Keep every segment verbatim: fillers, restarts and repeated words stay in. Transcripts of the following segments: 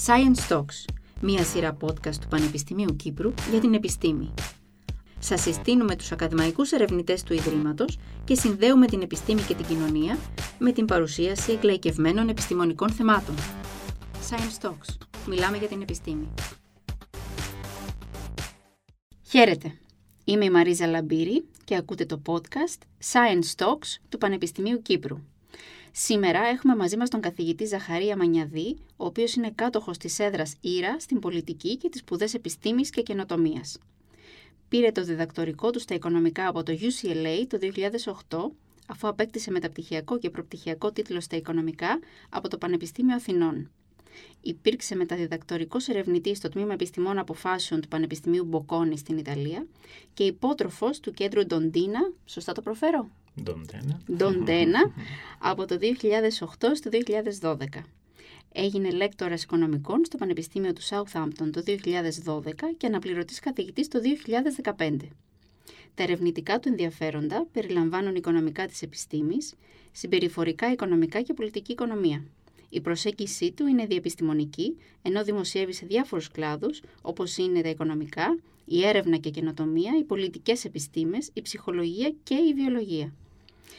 Science Talks, μία σειρά podcast του Πανεπιστημίου Κύπρου για την επιστήμη. Σας συστήνουμε τους ακαδημαϊκούς ερευνητές του Ιδρύματος και συνδέουμε την επιστήμη και την κοινωνία με την παρουσίαση εκλαϊκευμένων επιστημονικών θεμάτων. Science Talks. Μιλάμε για την επιστήμη. Χαίρετε. Είμαι η Μαρίζα Λαμπύρη και ακούτε το podcast Science Talks του Πανεπιστημίου Κύπρου. Σήμερα έχουμε μαζί μας τον καθηγητή Ζαχαρία Μανιαδή, ο οποίος είναι κάτοχος της έδρας ι αρ έι στην πολιτική και τις σπουδές επιστήμης και καινοτομίας. Πήρε το διδακτορικό του στα οικονομικά από το γιου σι ελ έι το δύο χιλιάδες οκτώ, αφού απέκτησε μεταπτυχιακό και προπτυχιακό τίτλο στα οικονομικά από το Πανεπιστήμιο Αθηνών. Υπήρξε μεταδιδακτορικός ερευνητής στο τμήμα επιστημών αποφάσεων του Πανεπιστημίου Bocconi στην Ιταλία και υπότροφος του κέντρου Dondina, σωστά το προφέρω? Dondina. Dondina, από το δύο χιλιάδες οκτώ στο δύο χιλιάδες δώδεκα. Έγινε λέκτορας οικονομικών στο Πανεπιστήμιο του Σάουθάμπτον το δύο χιλιάδες δώδεκα και αναπληρωτής καθηγητής το δύο χιλιάδες δεκαπέντε. Τα ερευνητικά του ενδιαφέροντα περιλαμβάνουν οικονομικά της επιστήμης, συμπεριφορικά οικονομικά και πολιτική οικονομία. Η προσέγγιση του είναι διεπιστημονική, ενώ δημοσιεύει σε διάφορους κλάδους, όπως είναι τα οικονομικά, η έρευνα και καινοτομία, οι πολιτικές επιστήμες, η ψυχολογία και η βιολογία.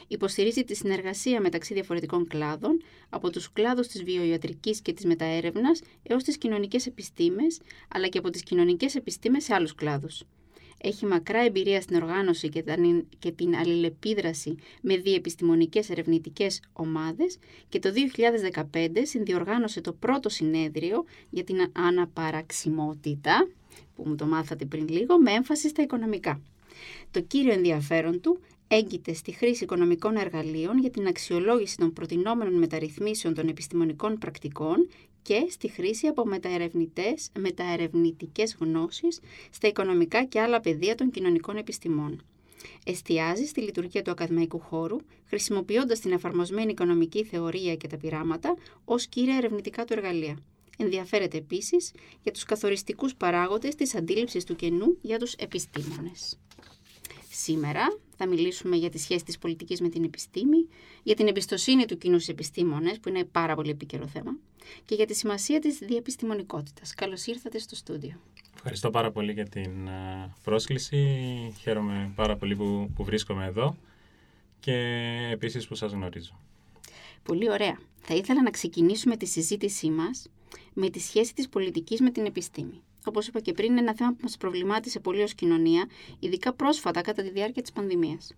Υποστηρίζει τη συνεργασία μεταξύ διαφορετικών κλάδων, από τους κλάδους της βιοιατρικής και της μεταέρευνας έως τις κοινωνικές επιστήμες, αλλά και από τις κοινωνικές επιστήμες σε άλλους κλάδους. Έχει μακρά εμπειρία στην οργάνωση και την αλληλεπίδραση με διεπιστημονικές ερευνητικές ομάδες και το δύο χιλιάδες δεκαπέντε συνδιοργάνωσε το πρώτο συνέδριο για την αναπαραξιμότητα, που μου το μάθατε πριν λίγο, με έμφαση στα οικονομικά. Το κύριο ενδιαφέρον του έγκυται στη χρήση οικονομικών εργαλείων για την αξιολόγηση των προτινόμενων μεταρρυθμίσεων των επιστημονικών πρακτικών και στη χρήση από μεταερευνητές, μεταερευνητικές γνώσεις στα οικονομικά και άλλα πεδία των κοινωνικών επιστημών. Εστιάζει στη λειτουργία του ακαδημαϊκού χώρου, χρησιμοποιώντας την εφαρμοσμένη οικονομική θεωρία και τα πειράματα ως κύρια ερευνητικά του εργαλεία. Ενδιαφέρεται επίσης για τους καθοριστικούς παράγοντες της αντίληψης του κενού για τους επιστήμονες. Σήμερα θα μιλήσουμε για τη σχέση της πολιτικής με την επιστήμη, για την εμπιστοσύνη του κοινού στους επιστήμονες, που είναι πάρα πολύ επίκαιρο θέμα, και για τη σημασία της διεπιστημονικότητας. Καλώς ήρθατε στο στούντιο. Ευχαριστώ πάρα πολύ για την πρόσκληση. Χαίρομαι πάρα πολύ που, που βρίσκομαι εδώ και επίσης που σας γνωρίζω. Πολύ ωραία. Θα ήθελα να ξεκινήσουμε τη συζήτησή μας με τη σχέση της πολιτικής με την επιστήμη. Όπως είπα και πριν, είναι ένα θέμα που μας προβλημάτισε πολύ ως κοινωνία, ειδικά πρόσφατα κατά τη διάρκεια της πανδημίας.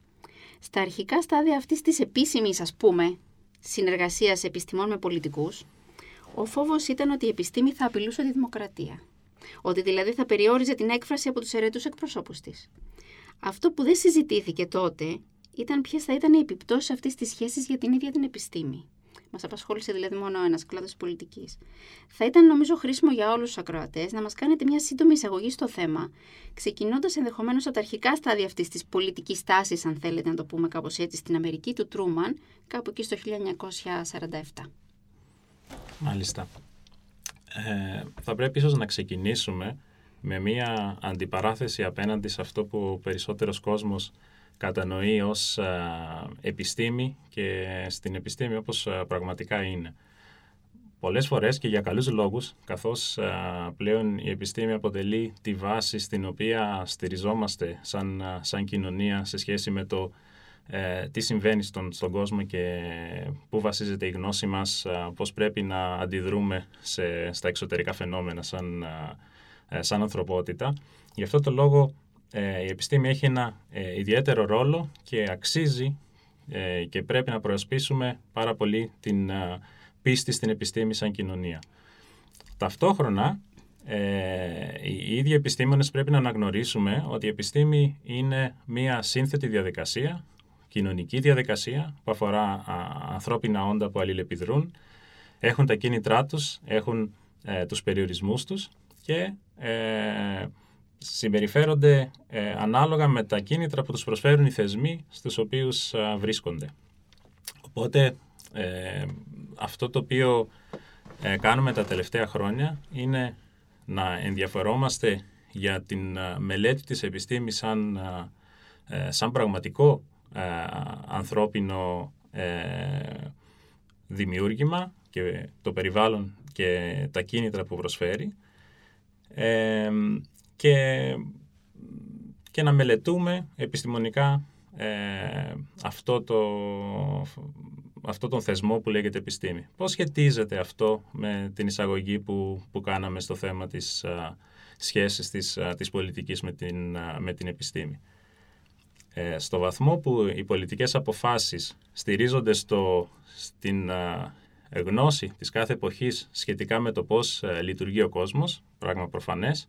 Στα αρχικά στάδια αυτής της επίσημης, ας πούμε, συνεργασίας επιστημών με πολιτικούς, ο φόβος ήταν ότι η επιστήμη θα απειλούσε τη δημοκρατία. Ότι δηλαδή θα περιόριζε την έκφραση από τους αιρετούς εκπροσώπους της. Αυτό που δεν συζητήθηκε τότε ήταν ποιες θα ήταν οι επιπτώσεις αυτής της σχέσης για την ίδια την επιστήμη. Μας απασχόλησε δηλαδή μόνο ένας κλάδος πολιτικής. Θα ήταν νομίζω χρήσιμο για όλους τους ακροατές να μας κάνετε μια σύντομη εισαγωγή στο θέμα, ξεκινώντας ενδεχομένως από τα αρχικά στάδια αυτής της πολιτικής τάσης, αν θέλετε να το πούμε κάπως έτσι, στην Αμερική του Τρούμαν, κάπου εκεί στο χίλια εννιακόσια σαράντα επτά. Μάλιστα. Ε, θα πρέπει ίσως να ξεκινήσουμε με μια αντιπαράθεση απέναντι σε αυτό που ο περισσότερος κόσμος κατανοεί ως α, επιστήμη και στην επιστήμη όπως α, πραγματικά είναι. Πολλές φορές και για καλούς λόγους, καθώς α, πλέον η επιστήμη αποτελεί τη βάση στην οποία στηριζόμαστε σαν, α, σαν κοινωνία σε σχέση με το ε, τι συμβαίνει στον, στον κόσμο και πού βασίζεται η γνώση μας, α, πώς πρέπει να αντιδρούμε σε, στα εξωτερικά φαινόμενα σαν, α, σαν ανθρωπότητα. Γι' αυτό το λόγο η επιστήμη έχει ένα ε, ιδιαίτερο ρόλο και αξίζει ε, και πρέπει να προασπίσουμε πάρα πολύ την ε, πίστη στην επιστήμη σαν κοινωνία. Ταυτόχρονα, ε, οι ίδιοι επιστήμονες πρέπει να αναγνωρίσουμε ότι η επιστήμη είναι μια σύνθετη διαδικασία, κοινωνική διαδικασία που αφορά α, ανθρώπινα όντα που αλληλεπιδρούν, έχουν τα κίνητρά τους, έχουν ε, τους περιορισμούς τους και ε, συμπεριφέρονται ε, ανάλογα με τα κίνητρα που τους προσφέρουν οι θεσμοί στους οποίους α, βρίσκονται. Οπότε ε, αυτό το οποίο ε, κάνουμε τα τελευταία χρόνια είναι να ενδιαφερόμαστε για την α, μελέτη της επιστήμης σαν, α, ε, σαν πραγματικό α, ανθρώπινο ε, δημιούργημα και το περιβάλλον και τα κίνητρα που προσφέρει ε, και, και να μελετούμε επιστημονικά ε, αυτό, το, αυτό τον θεσμό που λέγεται επιστήμη. Πώς σχετίζεται αυτό με την εισαγωγή που, που κάναμε στο θέμα της α, σχέσης της, α, της πολιτικής με την, α, με την επιστήμη. Ε, στο βαθμό που οι πολιτικές αποφάσεις στηρίζονται στο, στην α, γνώση της κάθε εποχής σχετικά με το πώς α, λειτουργεί ο κόσμος, πράγμα προφανές,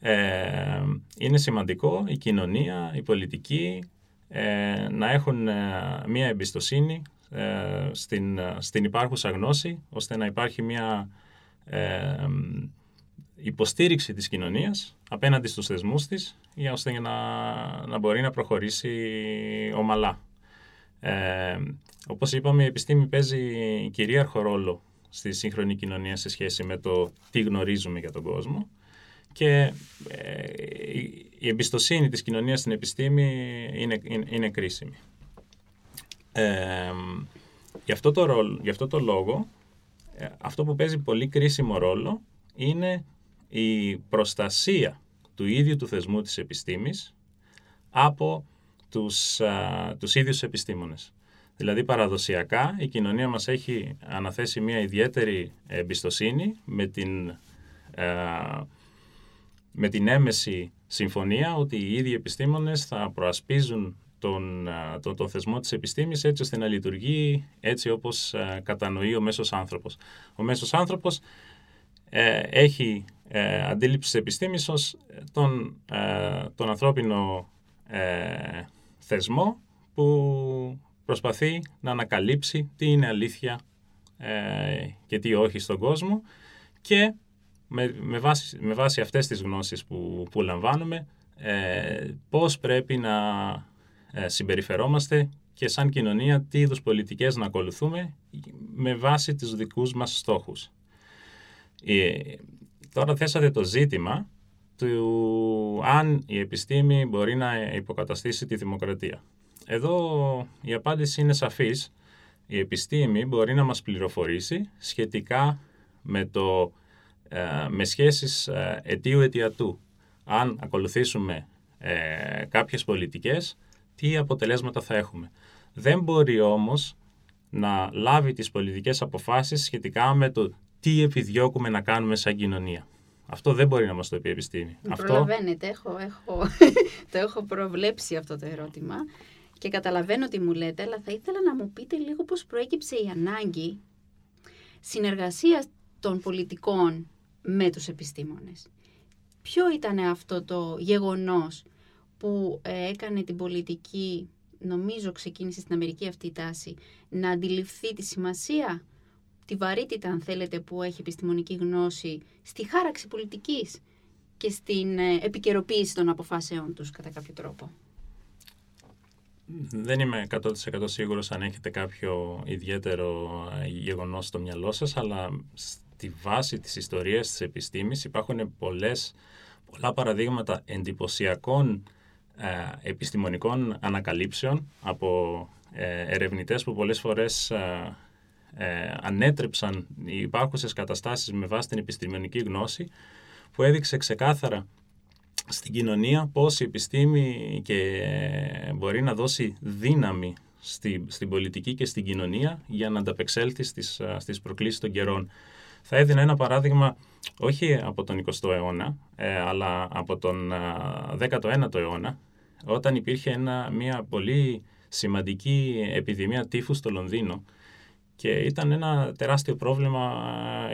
ε, είναι σημαντικό η κοινωνία, η πολιτική ε, να έχουν α, μία εμπιστοσύνη ε, στην, α, στην υπάρχουσα γνώση, ώστε να υπάρχει μία ε, υποστήριξη της κοινωνίας απέναντι στους θεσμούς της, για ώστε να, να μπορεί να προχωρήσει ομαλά. Ε, όπως είπαμε, η επιστήμη παίζει κυρίαρχο ρόλο στη σύγχρονη κοινωνία σε σχέση με το τι γνωρίζουμε για τον κόσμο, και ε, η εμπιστοσύνη της κοινωνίας στην επιστήμη είναι, είναι, είναι κρίσιμη. Ε, γι' αυτό το ρόλο, γι' αυτό το λόγο, ε, αυτό που παίζει πολύ κρίσιμο ρόλο είναι η προστασία του ίδιου του θεσμού της επιστήμης από τους, α, τους ίδιους επιστήμονες. Δηλαδή, παραδοσιακά, η κοινωνία μας έχει αναθέσει μια ιδιαίτερη εμπιστοσύνη με την, α, με την έμεση συμφωνία ότι οι ίδιοι επιστήμονες θα προασπίζουν τον, α, το, τον θεσμό της επιστήμης έτσι ώστε να λειτουργεί έτσι όπως α, κατανοεί ο μέσος άνθρωπος. Ο μέσος άνθρωπος ε, έχει... Ε, αντίληψη της επιστήμης ως τον, ε, τον ανθρώπινο ε, θεσμό που προσπαθεί να ανακαλύψει τι είναι αλήθεια ε, και τι όχι στον κόσμο, και με, με, βάση, με βάση αυτές τις γνώσεις που, που λαμβάνουμε ε, πώς πρέπει να ε, συμπεριφερόμαστε και σαν κοινωνία τι είδους πολιτικές να ακολουθούμε με βάση τους δικούς μας στόχους. Ε, Τώρα θέσατε το ζήτημα του αν η επιστήμη μπορεί να υποκαταστήσει τη δημοκρατία. Εδώ η απάντηση είναι σαφής. Η επιστήμη μπορεί να μας πληροφορήσει σχετικά με, το, με σχέσεις αιτίου-αιτιατού. Αν ακολουθήσουμε ε, κάποιες πολιτικές, τι αποτελέσματα θα έχουμε. Δεν μπορεί όμως να λάβει τις πολιτικές αποφάσεις σχετικά με το τι επιδιώκουμε να κάνουμε σαν κοινωνία. Αυτό δεν μπορεί να μας το πει η επιστήμη. Προλαβαίνετε, αυτό... έχω, έχω, το έχω προβλέψει αυτό το ερώτημα και καταλαβαίνω τι μου λέτε, αλλά θα ήθελα να μου πείτε λίγο πώς προέκυψε η ανάγκη συνεργασίας των πολιτικών με τους επιστήμονες. Ποιο ήταν αυτό το γεγονός που έκανε την πολιτική, νομίζω ξεκίνησε στην Αμερική αυτή η τάση, να αντιληφθεί τη σημασία, τη βαρύτητα, αν θέλετε, που έχει επιστημονική γνώση στη χάραξη πολιτικής και στην επικαιροποίηση των αποφάσεών τους, κατά κάποιο τρόπο? Δεν είμαι εκατό τοις εκατό σίγουρος αν έχετε κάποιο ιδιαίτερο γεγονός στο μυαλό σας, αλλά στη βάση της ιστορίας της επιστήμης υπάρχουν πολλές, πολλά παραδείγματα εντυπωσιακών ε, επιστημονικών ανακαλύψεων από ε, ερευνητές που πολλές φορές... Ε, Ε, ανέτρεψαν οι υπάρχουσες καταστάσεις με βάση την επιστημονική γνώση, που έδειξε ξεκάθαρα στην κοινωνία πώς η επιστήμη και, ε, μπορεί να δώσει δύναμη στη, στην πολιτική και στην κοινωνία για να ανταπεξέλθει στις, στις προκλήσεις των καιρών. Θα έδινα ένα παράδειγμα όχι από τον εικοστό αιώνα, ε, αλλά από τον ε, δέκατο ένατο αιώνα, όταν υπήρχε ένα, μια πολύ σημαντική επιδημία τύφου στο Λονδίνο. Και ήταν ένα τεράστιο πρόβλημα,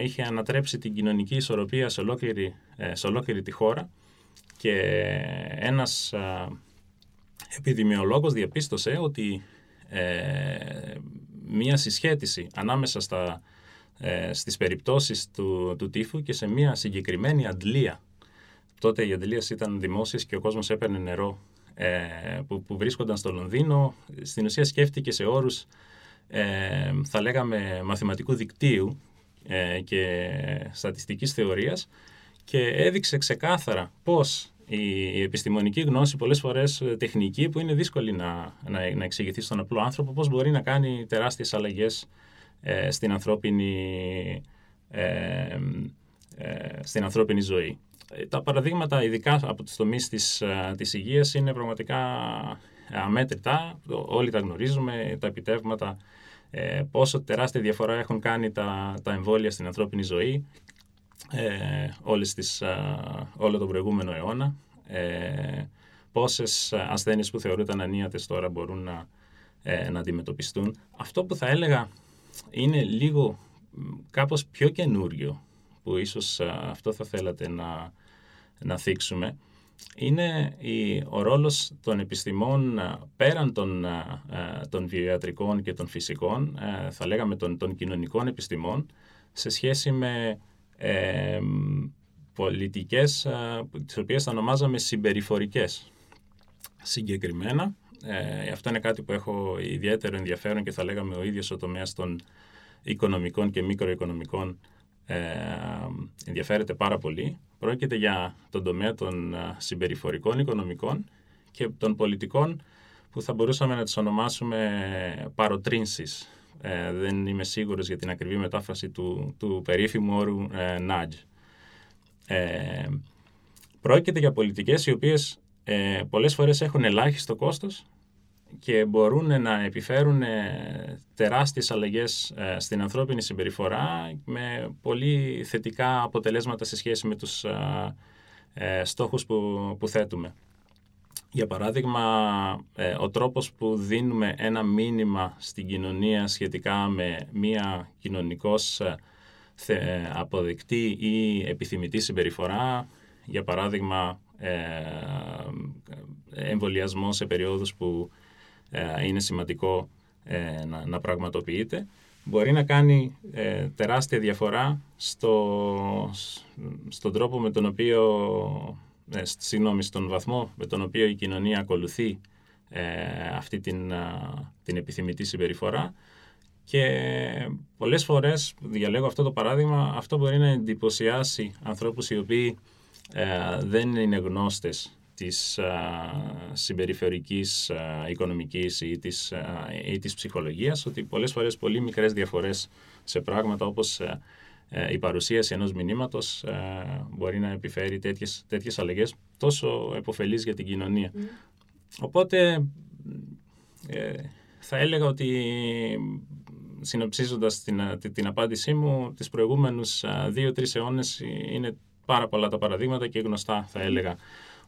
είχε ανατρέψει την κοινωνική ισορροπία σε ολόκληρη, σε ολόκληρη τη χώρα, και ένας α, επιδημιολόγος διαπίστωσε ότι ε, μία συσχέτιση ανάμεσα στα, ε, στις περιπτώσεις του, του τύφου και σε μία συγκεκριμένη αντλία. Τότε οι αντλίες ήταν δημόσιες και ο κόσμος έπαιρνε νερό ε, που, που βρίσκονταν στο Λονδίνο. Στην ουσία σκέφτηκε σε όρους Ε, θα λέγαμε μαθηματικού δικτύου ε, και στατιστικής θεωρίας, και έδειξε ξεκάθαρα πώς η επιστημονική γνώση, πολλές φορές τεχνική που είναι δύσκολη να, να, να εξηγηθεί στον απλό άνθρωπο, πώς μπορεί να κάνει τεράστιες αλλαγές ε, στην ανθρώπινη ε, ε, στην ανθρώπινη ζωή. Τα παραδείγματα, ειδικά από τις τομείς της, της υγείας, είναι πραγματικά αμέτρητα. Όλοι τα γνωρίζουμε, τα επιτεύγματα, ε, πόσο τεράστια διαφορά έχουν κάνει τα, τα εμβόλια στην ανθρώπινη ζωή ε, όλες τις, όλο τον προηγούμενο αιώνα. Ε, πόσες ασθένειες που θεωρούνταν ανίατες τώρα μπορούν να, ε, να αντιμετωπιστούν. Αυτό που θα έλεγα είναι λίγο κάπως πιο καινούριο, που ίσως αυτό θα θέλατε να, να θίξουμε, είναι η, ο ρόλος των επιστημών πέραν των, των βιοιατρικών και των φυσικών, θα λέγαμε των, των κοινωνικών επιστημών, σε σχέση με ε, πολιτικές, τις οποίες θα ονομάζαμε συμπεριφορικές. Συγκεκριμένα, ε, αυτό είναι κάτι που έχω ιδιαίτερο ενδιαφέρον και θα λέγαμε ο ίδιος ο τομέας των οικονομικών και μικροοικονομικών Ε, ενδιαφέρεται πάρα πολύ. Πρόκειται για τον τομέα των συμπεριφορικών οικονομικών και των πολιτικών, που θα μπορούσαμε να τις ονομάσουμε παροτρύνσεις. Ε, δεν είμαι σίγουρος για την ακριβή μετάφραση του, του περίφημου όρου ε, nudge. Ε, πρόκειται για πολιτικές οι οποίες ε, πολλές φορές έχουν ελάχιστο κόστος και μπορούν να επιφέρουν τεράστιες αλλαγές στην ανθρώπινη συμπεριφορά με πολύ θετικά αποτελέσματα σε σχέση με τους στόχους που, που θέτουμε. Για παράδειγμα, ο τρόπος που δίνουμε ένα μήνυμα στην κοινωνία σχετικά με μία κοινωνικώς αποδεκτή ή επιθυμητή συμπεριφορά, για παράδειγμα εμβολιασμό σε περιόδους που είναι σημαντικό ε, να, να πραγματοποιείται, μπορεί να κάνει ε, τεράστια διαφορά στο, στον τρόπο με τον οποίο, ε, συγγνώμη, στον βαθμό με τον οποίο η κοινωνία ακολουθεί ε, αυτή την, α, την επιθυμητή συμπεριφορά. Και πολλές φορές, διαλέγω αυτό το παράδειγμα, αυτό μπορεί να εντυπωσιάσει ανθρώπους οι οποίοι ε, δεν είναι γνώστες της α, συμπεριφερικής α, οικονομικής ή της, α, ή της ψυχολογίας, ότι πολλές φορές πολύ μικρές διαφορές σε πράγματα όπως α, α, η παρουσίαση ενός μηνύματος α, μπορεί να επιφέρει τέτοιες, τέτοιες αλλαγές τόσο επωφελείς για την κοινωνία. Mm. Οπότε ε, θα έλεγα ότι, συνοψίζοντας την, την απάντησή μου, τις προηγούμενους δύο-τρεις αιώνες είναι πάρα πολλά τα παραδείγματα και γνωστά, θα έλεγα,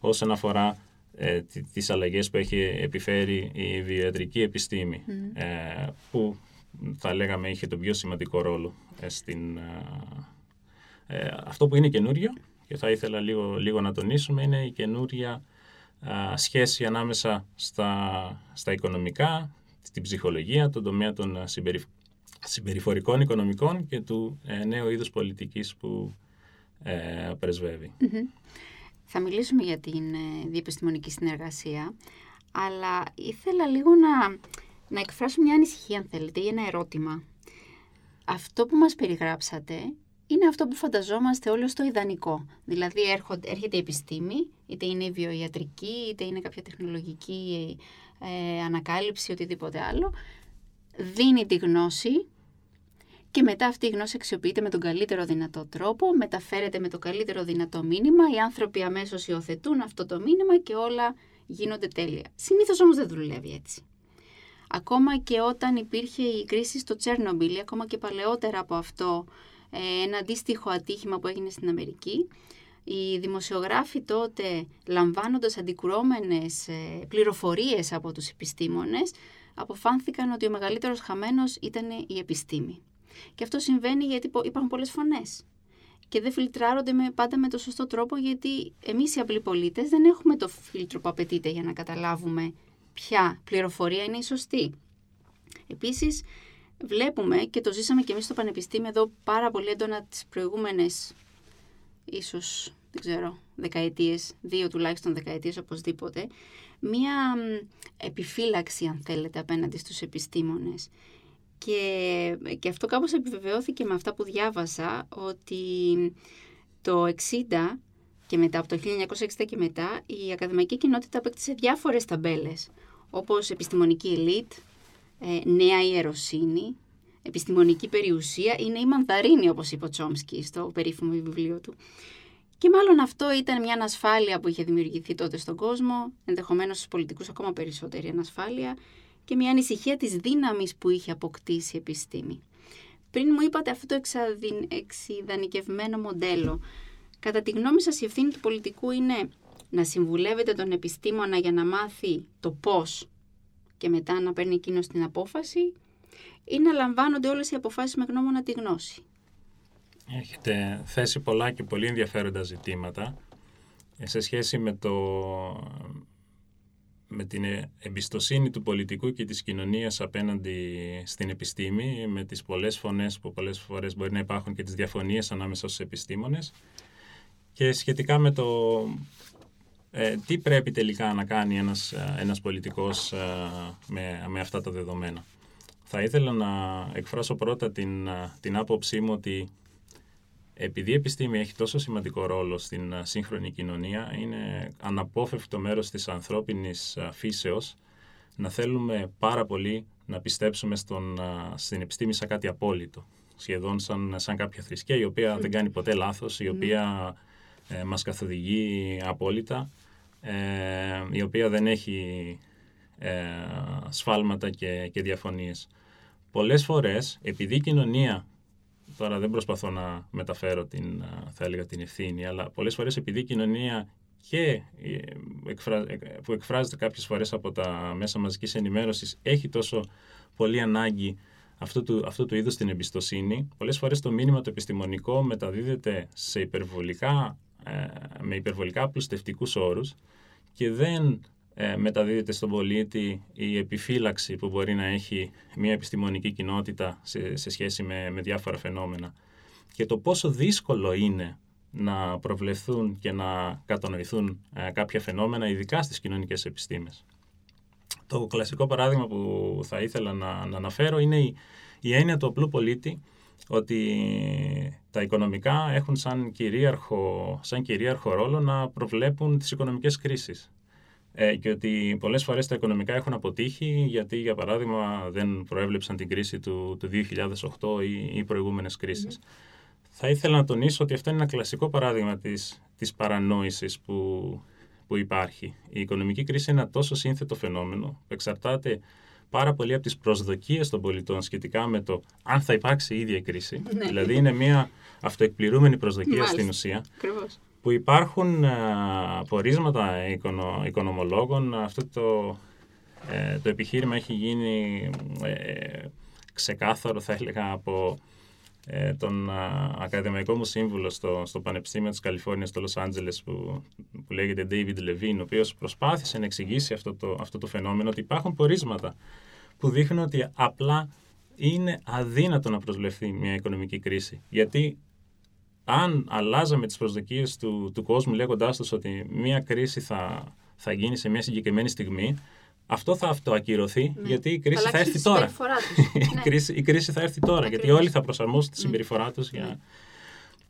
όσον αφορά ε, τις αλλαγές που έχει επιφέρει η βιοιατρική επιστήμη, mm. ε, που θα λέγαμε είχε τον πιο σημαντικό ρόλο ε, στην, ε, αυτό που είναι καινούριο και θα ήθελα λίγο, λίγο να τονίσουμε, είναι η καινούρια ε, σχέση ανάμεσα στα, στα οικονομικά, την ψυχολογία, τον τομέα των συμπερι, συμπεριφορικών οικονομικών και του ε, νέου είδους πολιτικής που ε, πρεσβεύει. Mm-hmm. Θα μιλήσουμε για την διεπιστημονική συνεργασία, αλλά ήθελα λίγο να, να εκφράσω μια ανησυχία, αν θέλετε, ή ένα ερώτημα. Αυτό που μας περιγράψατε είναι αυτό που φανταζόμαστε όλοι ως το ιδανικό. Δηλαδή έρχονται, έρχεται η επιστήμη, είτε είναι η βιοιατρική, είτε είναι κάποια τεχνολογική ε, ανακάλυψη, οτιδήποτε άλλο, δίνει τη γνώση και μετά αυτή η γνώση αξιοποιείται με τον καλύτερο δυνατό τρόπο, μεταφέρεται με το καλύτερο δυνατό μήνυμα, οι άνθρωποι αμέσως υιοθετούν αυτό το μήνυμα και όλα γίνονται τέλεια. Συνήθως όμως δεν δουλεύει έτσι. Ακόμα και όταν υπήρχε η κρίση στο Τσέρνομπιλ, ακόμα και παλαιότερα από αυτό, ένα αντίστοιχο ατύχημα που έγινε στην Αμερική, οι δημοσιογράφοι τότε, λαμβάνοντας αντικρουόμενες πληροφορίες από τους επιστήμονες, αποφάνθηκαν ότι ο μεγαλύτερος χαμένος ήταν η επιστήμη. Και αυτό συμβαίνει γιατί υπάρχουν πολλές φωνές και δεν φιλτράρονται με, πάντα με το σωστό τρόπο, γιατί εμείς οι απλοί πολίτες δεν έχουμε το φίλτρο που απαιτείται για να καταλάβουμε ποια πληροφορία είναι η σωστή. Επίσης βλέπουμε, και το ζήσαμε και εμείς στο Πανεπιστήμιο εδώ πάρα πολύ έντονα τις προηγούμενες, ίσως δεν ξέρω, δεκαετίες, δύο τουλάχιστον δεκαετίες οπωσδήποτε, μία επιφύλαξη, αν θέλετε, απέναντι στους επιστήμονες. Και, και αυτό κάπως επιβεβαιώθηκε με αυτά που διάβασα, ότι το εξήντα και μετά, από το χίλια εννιακόσια εξήντα και μετά, η ακαδημαϊκή κοινότητα απέκτησε διάφορες ταμπέλες, όπως επιστημονική ελίτ, νέα ιεροσύνη, επιστημονική περιουσία είναι η μανδαρίνη, όπως είπε ο Τσόμσκι στο περίφημο βιβλίο του. Και μάλλον αυτό ήταν μια ανασφάλεια που είχε δημιουργηθεί τότε στον κόσμο, ενδεχομένως στους πολιτικούς ακόμα περισσότερη ανασφάλεια και μια ανησυχία της δύναμης που είχε αποκτήσει η επιστήμη. Πριν μου είπατε αυτό το εξαδυν, εξειδανικευμένο μοντέλο, κατά τη γνώμη σας η ευθύνη του πολιτικού είναι να συμβουλεύετε τον επιστήμονα για να μάθει το πώς και μετά να παίρνει εκείνος την απόφαση ή να λαμβάνονται όλες οι αποφάσεις με γνώμονα τη γνώση? Έχετε θέσει πολλά και πολύ ενδιαφέροντα ζητήματα σε σχέση με, το, με την εμπιστοσύνη του πολιτικού και της κοινωνίας απέναντι στην επιστήμη, με τις πολλές φωνές που πολλές φορές μπορεί να υπάρχουν και τις διαφωνίες ανάμεσα στους επιστήμονες και σχετικά με το ε, τι πρέπει τελικά να κάνει ένας, ένας πολιτικός ε, με, με αυτά τα δεδομένα. Θα ήθελα να εκφράσω πρώτα την, την άποψή μου ότι επειδή η επιστήμη έχει τόσο σημαντικό ρόλο στην σύγχρονη κοινωνία, είναι αναπόφευκτο μέρος της ανθρώπινης φύσεως να θέλουμε πάρα πολύ να πιστέψουμε στον, στην επιστήμη σαν κάτι απόλυτο, σχεδόν σαν, σαν κάποια θρησκεία η οποία δεν κάνει ποτέ λάθος, η οποία ε, μας καθοδηγεί απόλυτα, ε, η οποία δεν έχει ε, σφάλματα και, και διαφωνίες. Πολλές φορές, επειδή η κοινωνία... Τώρα δεν προσπαθώ να μεταφέρω την, θα έλεγα, την ευθύνη, αλλά πολλές φορές επειδή η κοινωνία και που εκφράζεται κάποιες φορές από τα μέσα μαζικής ενημέρωσης έχει τόσο πολύ ανάγκη αυτού του, αυτού του είδους την εμπιστοσύνη, πολλές φορές το μήνυμα το επιστημονικό μεταδίδεται σε υπερβολικά, με υπερβολικά απλουστευτικούς όρους και δεν μεταδίδεται στον πολίτη η επιφύλαξη που μπορεί να έχει μια επιστημονική κοινότητα σε, σε σχέση με, με διάφορα φαινόμενα. Και το πόσο δύσκολο είναι να προβλεφθούν και να κατανοηθούν ε, κάποια φαινόμενα, ειδικά στις κοινωνικές επιστήμες. Το κλασικό παράδειγμα που θα ήθελα να, να αναφέρω είναι η, η έννοια του απλού πολίτη, ότι τα οικονομικά έχουν σαν κυρίαρχο, σαν κυρίαρχο ρόλο να προβλέπουν τις οικονομικές κρίσεις. Και ότι πολλές φορές τα οικονομικά έχουν αποτύχει γιατί, για παράδειγμα, δεν προέβλεψαν την κρίση του, του δύο χιλιάδες οκτώ ή, ή προηγούμενες κρίσεις. Mm-hmm. Θα ήθελα να τονίσω ότι αυτό είναι ένα κλασικό παράδειγμα της, της παρανόησης που, που υπάρχει. Η οικονομική κρίση είναι ένα τόσο σύνθετο φαινόμενο που εξαρτάται πάρα πολύ από τις προσδοκίες των πολιτών σχετικά με το αν θα υπάρξει η ίδια κρίση. Mm-hmm. Δηλαδή είναι μια αυτοεκπληρούμενη προσδοκία. Μάλιστα. Στην ουσία. Ακριβώς. Που υπάρχουν α, πορίσματα οικονο, οικονομολόγων. Αυτό το, ε, το επιχείρημα έχει γίνει ε, ξεκάθαρο, θα έλεγα, από ε, τον α, ακαδημαϊκό μου σύμβουλο στο, στο Πανεπιστήμιο της Καλιφόρνιας στο Λος Άντζελες που, που λέγεται David Levine, ο οποίος προσπάθησε να εξηγήσει αυτό το, αυτό το φαινόμενο, ότι υπάρχουν πορίσματα που δείχνουν ότι απλά είναι αδύνατο να προσβλεφθεί μια οικονομική κρίση. Γιατί αν αλλάζαμε τις προσδοκίες του, του κόσμου λέγοντάς τους ότι μια κρίση θα, θα γίνει σε μια συγκεκριμένη στιγμή, αυτό θα αυτοακυρωθεί, ναι, γιατί η κρίση θα, θα έρθει τώρα. η, ναι. κρίση, η κρίση θα έρθει τώρα, γιατί όλοι θα προσαρμόσουν τη συμπεριφορά τους. Για... Ναι.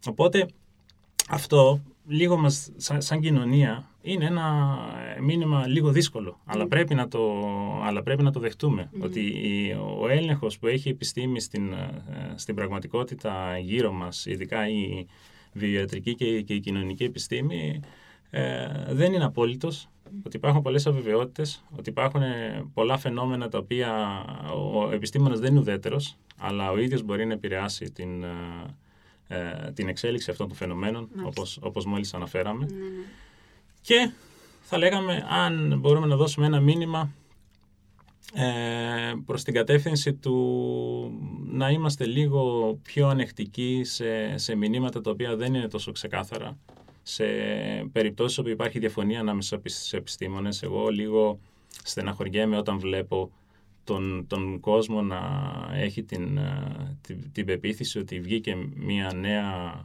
Οπότε αυτό λίγο μας, σαν, σαν κοινωνία, είναι ένα μήνυμα λίγο δύσκολο, αλλά, mm. πρέπει, να το, αλλά πρέπει να το δεχτούμε. Mm. Ότι η, ο έλεγχος που έχει η επιστήμη στην, στην πραγματικότητα γύρω μας, ειδικά η βιοιατρική και, και η κοινωνική επιστήμη, ε, δεν είναι απόλυτος. Mm. Ότι υπάρχουν πολλές αβεβαιότητες, ότι υπάρχουν πολλά φαινόμενα τα οποία ο επιστήμονας δεν είναι ουδέτερος, αλλά ο ίδιος μπορεί να επηρεάσει την, ε, την εξέλιξη αυτών των φαινομένων, mm. όπως, όπως μόλις αναφέραμε. Mm. Και θα λέγαμε αν μπορούμε να δώσουμε ένα μήνυμα ε, προς την κατεύθυνση του να είμαστε λίγο πιο ανεκτικοί σε, σε μηνύματα τα οποία δεν είναι τόσο ξεκάθαρα, σε περιπτώσεις όπου υπάρχει διαφωνία ανάμεσα στους επιστήμονες. Εγώ λίγο στεναχωριέμαι όταν βλέπω τον, τον κόσμο να έχει την, την, την πεποίθηση ότι βγήκε μια νέα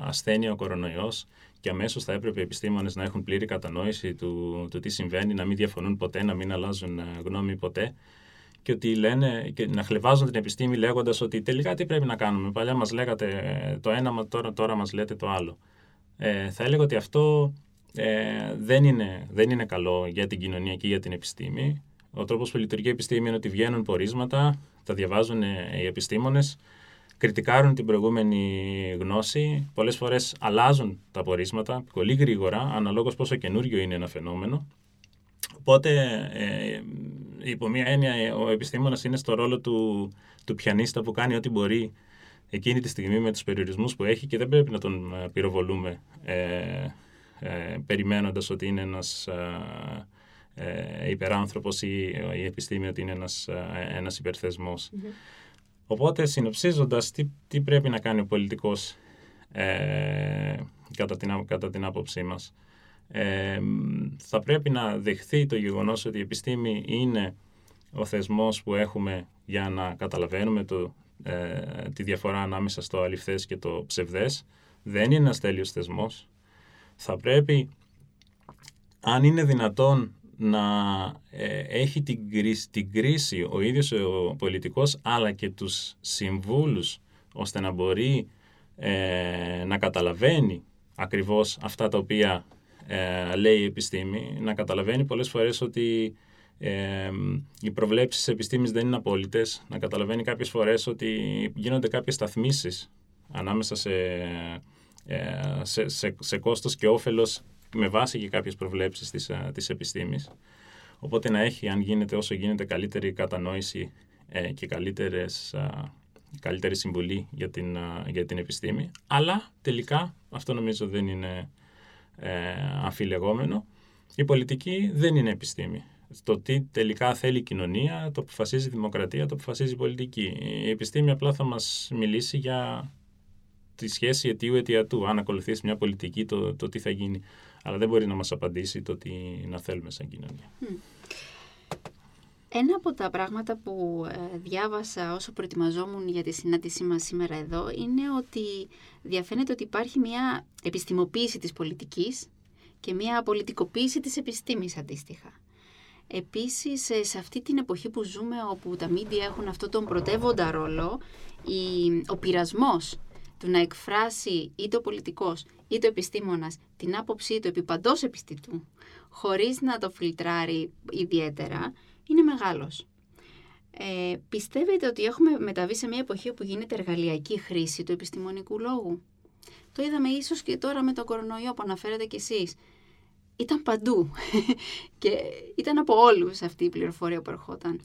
ασθένεια, ο κορονοϊός, και αμέσως θα έπρεπε οι επιστήμονες να έχουν πλήρη κατανόηση του, του τι συμβαίνει, να μην διαφωνούν ποτέ, να μην αλλάζουν γνώμη ποτέ και, ότι λένε, και να χλευάζουν την επιστήμη λέγοντας ότι τελικά τι πρέπει να κάνουμε. Παλιά μας λέγατε το ένα, τώρα, τώρα μας λέτε το άλλο. Ε, θα έλεγα ότι αυτό ε, δεν, είναι, δεν είναι καλό για την κοινωνία και για την επιστήμη. Ο τρόπος που λειτουργεί η επιστήμη είναι ότι βγαίνουν πορίσματα, τα διαβάζουν οι επιστήμονες, κριτικάρουν την προηγούμενη γνώση, πολλές φορές αλλάζουν τα πορίσματα πολύ γρήγορα, αναλόγως πόσο καινούριο είναι ένα φαινόμενο. Οπότε, ε, υπό μία έννοια, ο επιστήμονας είναι στο ρόλο του, του πιανίστα που κάνει ό,τι μπορεί εκείνη τη στιγμή με τους περιορισμούς που έχει και δεν πρέπει να τον πυροβολούμε ε, ε, περιμένοντας ότι είναι ένας ε, ε, υπεράνθρωπος ή η επιστήμη ότι είναι ένας, ε, ένας υπερθεσμός. Mm-hmm. Οπότε, συνοψίζοντας, τι, τι πρέπει να κάνει ο πολιτικός ε, κατά, την, κατά την άποψή μας. Ε, θα πρέπει να δεχθεί το γεγονός ότι η επιστήμη είναι ο θεσμός που έχουμε για να καταλαβαίνουμε το, ε, τη διαφορά ανάμεσα στο αληθές και το ψευδές. Δεν είναι ένας τέλειος θεσμός. Θα πρέπει, αν είναι δυνατόν, να ε, έχει την κρίση, την κρίση ο ίδιος ο πολιτικός αλλά και τους συμβούλους ώστε να μπορεί ε, να καταλαβαίνει ακριβώς αυτά τα οποία Ε, λέει η επιστήμη, να καταλαβαίνει πολλές φορές ότι ε, οι προβλέψεις της επιστήμης δεν είναι απόλυτες, να καταλαβαίνει κάποιες φορές ότι γίνονται κάποιες σταθμίσεις ανάμεσα σε, ε, σε, σε, σε κόστος και όφελος με βάση και κάποιες προβλέψεις της, της επιστήμης. Οπότε να έχει, αν γίνεται όσο γίνεται, καλύτερη κατανόηση ε, και καλύτερες, ε, καλύτερη συμβουλή για την, ε, για την επιστήμη. Αλλά τελικά αυτό νομίζω δεν είναι αμφιλεγόμενο. Η πολιτική δεν είναι επιστήμη. Το τι τελικά θέλει η κοινωνία, το αποφασίζει η δημοκρατία, το αποφασίζει η πολιτική. Η επιστήμη απλά θα μας μιλήσει για τη σχέση αιτίου-αιτιατού. Αν ακολουθήσει μια πολιτική, το, το τι θα γίνει. Αλλά δεν μπορεί να μας απαντήσει το τι να θέλουμε σαν κοινωνία. Ένα από τα πράγματα που διάβασα όσο προετοιμαζόμουν για τη συνάντησή μας σήμερα εδώ είναι ότι διαφαίνεται ότι υπάρχει μια επιστημοποίηση της πολιτικής και μια πολιτικοποίηση της επιστήμης αντίστοιχα. Επίσης, σε αυτή την εποχή που ζούμε όπου τα μίντια έχουν αυτόν τον πρωτεύοντα ρόλο, ο πειρασμός του να εκφράσει είτε ο πολιτικός είτε ο επιστήμονας την άποψή του επί παντός επιστητού, χωρίς να το φιλτράρει ιδιαίτερα, είναι μεγάλος. Ε, πιστεύετε ότι έχουμε μεταβεί σε μια εποχή όπου γίνεται εργαλειακή χρήση του επιστημονικού λόγου? Το είδαμε ίσως και τώρα με τον κορονοϊό που αναφέρετε κι εσείς. Ήταν παντού και ήταν από όλους αυτή η πληροφορία που ερχόταν.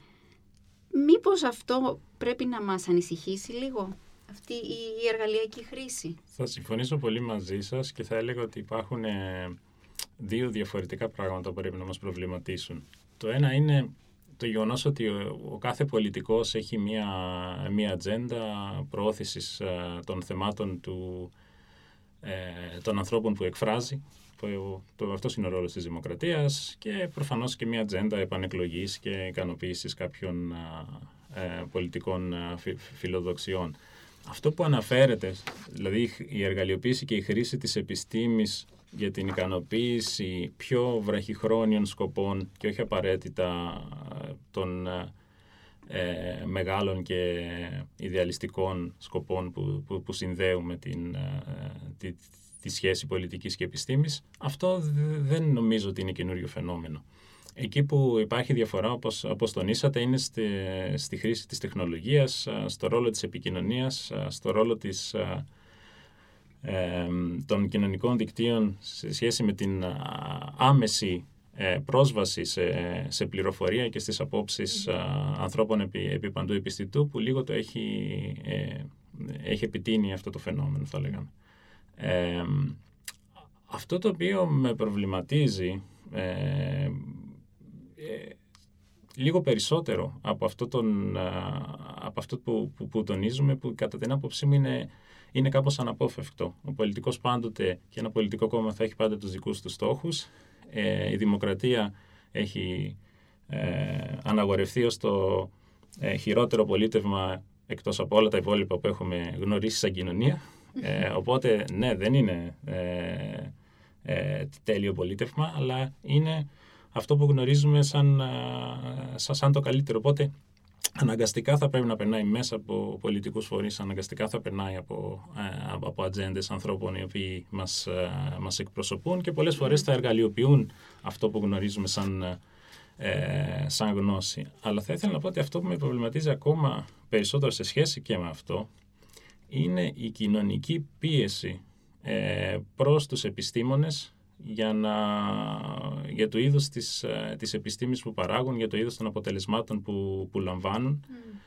Μήπως αυτό πρέπει να μας ανησυχήσει λίγο, αυτή η εργαλειακή χρήση? Θα συμφωνήσω πολύ μαζί σας και θα έλεγα ότι υπάρχουν δύο διαφορετικά πράγματα που πρέπει να μας προβληματίσουν. Το ένα είναι το γεγονός ότι ο, ο κάθε πολιτικός έχει μία, μία ατζέντα προώθησης ε, των θεμάτων του, ε, των ανθρώπων που εκφράζει. Το, το, αυτός είναι ο ρόλος της δημοκρατίας και προφανώς και μία ατζέντα επανεκλογής και ικανοποίησης κάποιων ε, πολιτικών ε, φι, φιλοδοξιών. Αυτό που αναφέρεται, δηλαδή η εργαλειοποίηση και η χρήση της επιστήμης για την ικανοποίηση πιο βραχυχρόνιων σκοπών και όχι απαραίτητα των ε, μεγάλων και ιδεαλιστικών σκοπών που, που, που συνδέουμε την, ε, τη, τη σχέση πολιτικής και επιστήμης, αυτό δεν νομίζω ότι είναι καινούριο φαινόμενο. Εκεί που υπάρχει διαφορά, όπως, όπως τονίσατε, είναι στη, στη χρήση της τεχνολογίας, στο ρόλο της επικοινωνίας, στο ρόλο της, ε, των κοινωνικών δικτύων σε σχέση με την άμεση ε, πρόσβαση σε, σε πληροφορία και στις απόψεις ε, ανθρώπων επί, επί παντού επιστητού, που λίγο το έχει, ε, έχει επιτείνει αυτό το φαινόμενο, θα λέγαμε. Ε, αυτό το οποίο με προβληματίζει ε, λίγο περισσότερο από αυτό, τον, από αυτό που, που, που τονίζουμε, που κατά την άποψή μου είναι, είναι κάπως αναπόφευκτο. Ο πολιτικός πάντοτε και ένα πολιτικό κόμμα θα έχει πάντα τους δικούς του στόχους. Ε, η δημοκρατία έχει ε, αναγορευτεί ως το ε, χειρότερο πολίτευμα εκτός από όλα τα υπόλοιπα που έχουμε γνωρίσει σαν κοινωνία. Ε, οπότε ναι, δεν είναι ε, ε, τέλειο πολίτευμα, αλλά είναι αυτό που γνωρίζουμε σαν, σαν το καλύτερο. Οπότε αναγκαστικά θα πρέπει να περνάει μέσα από πολιτικούς φορείς, αναγκαστικά θα περνάει από, από ατζέντες ανθρώπων οι οποίοι μας, μας εκπροσωπούν και πολλές φορές θα εργαλειοποιούν αυτό που γνωρίζουμε σαν ε, σαν γνώση. Αλλά θα ήθελα να πω ότι αυτό που με προβληματίζει ακόμα περισσότερο σε σχέση και με αυτό είναι η κοινωνική πίεση ε, προς τους επιστήμονες για, να, για το είδος της, της επιστήμης που παράγουν, για το είδος των αποτελεσμάτων που, που λαμβάνουν. Mm.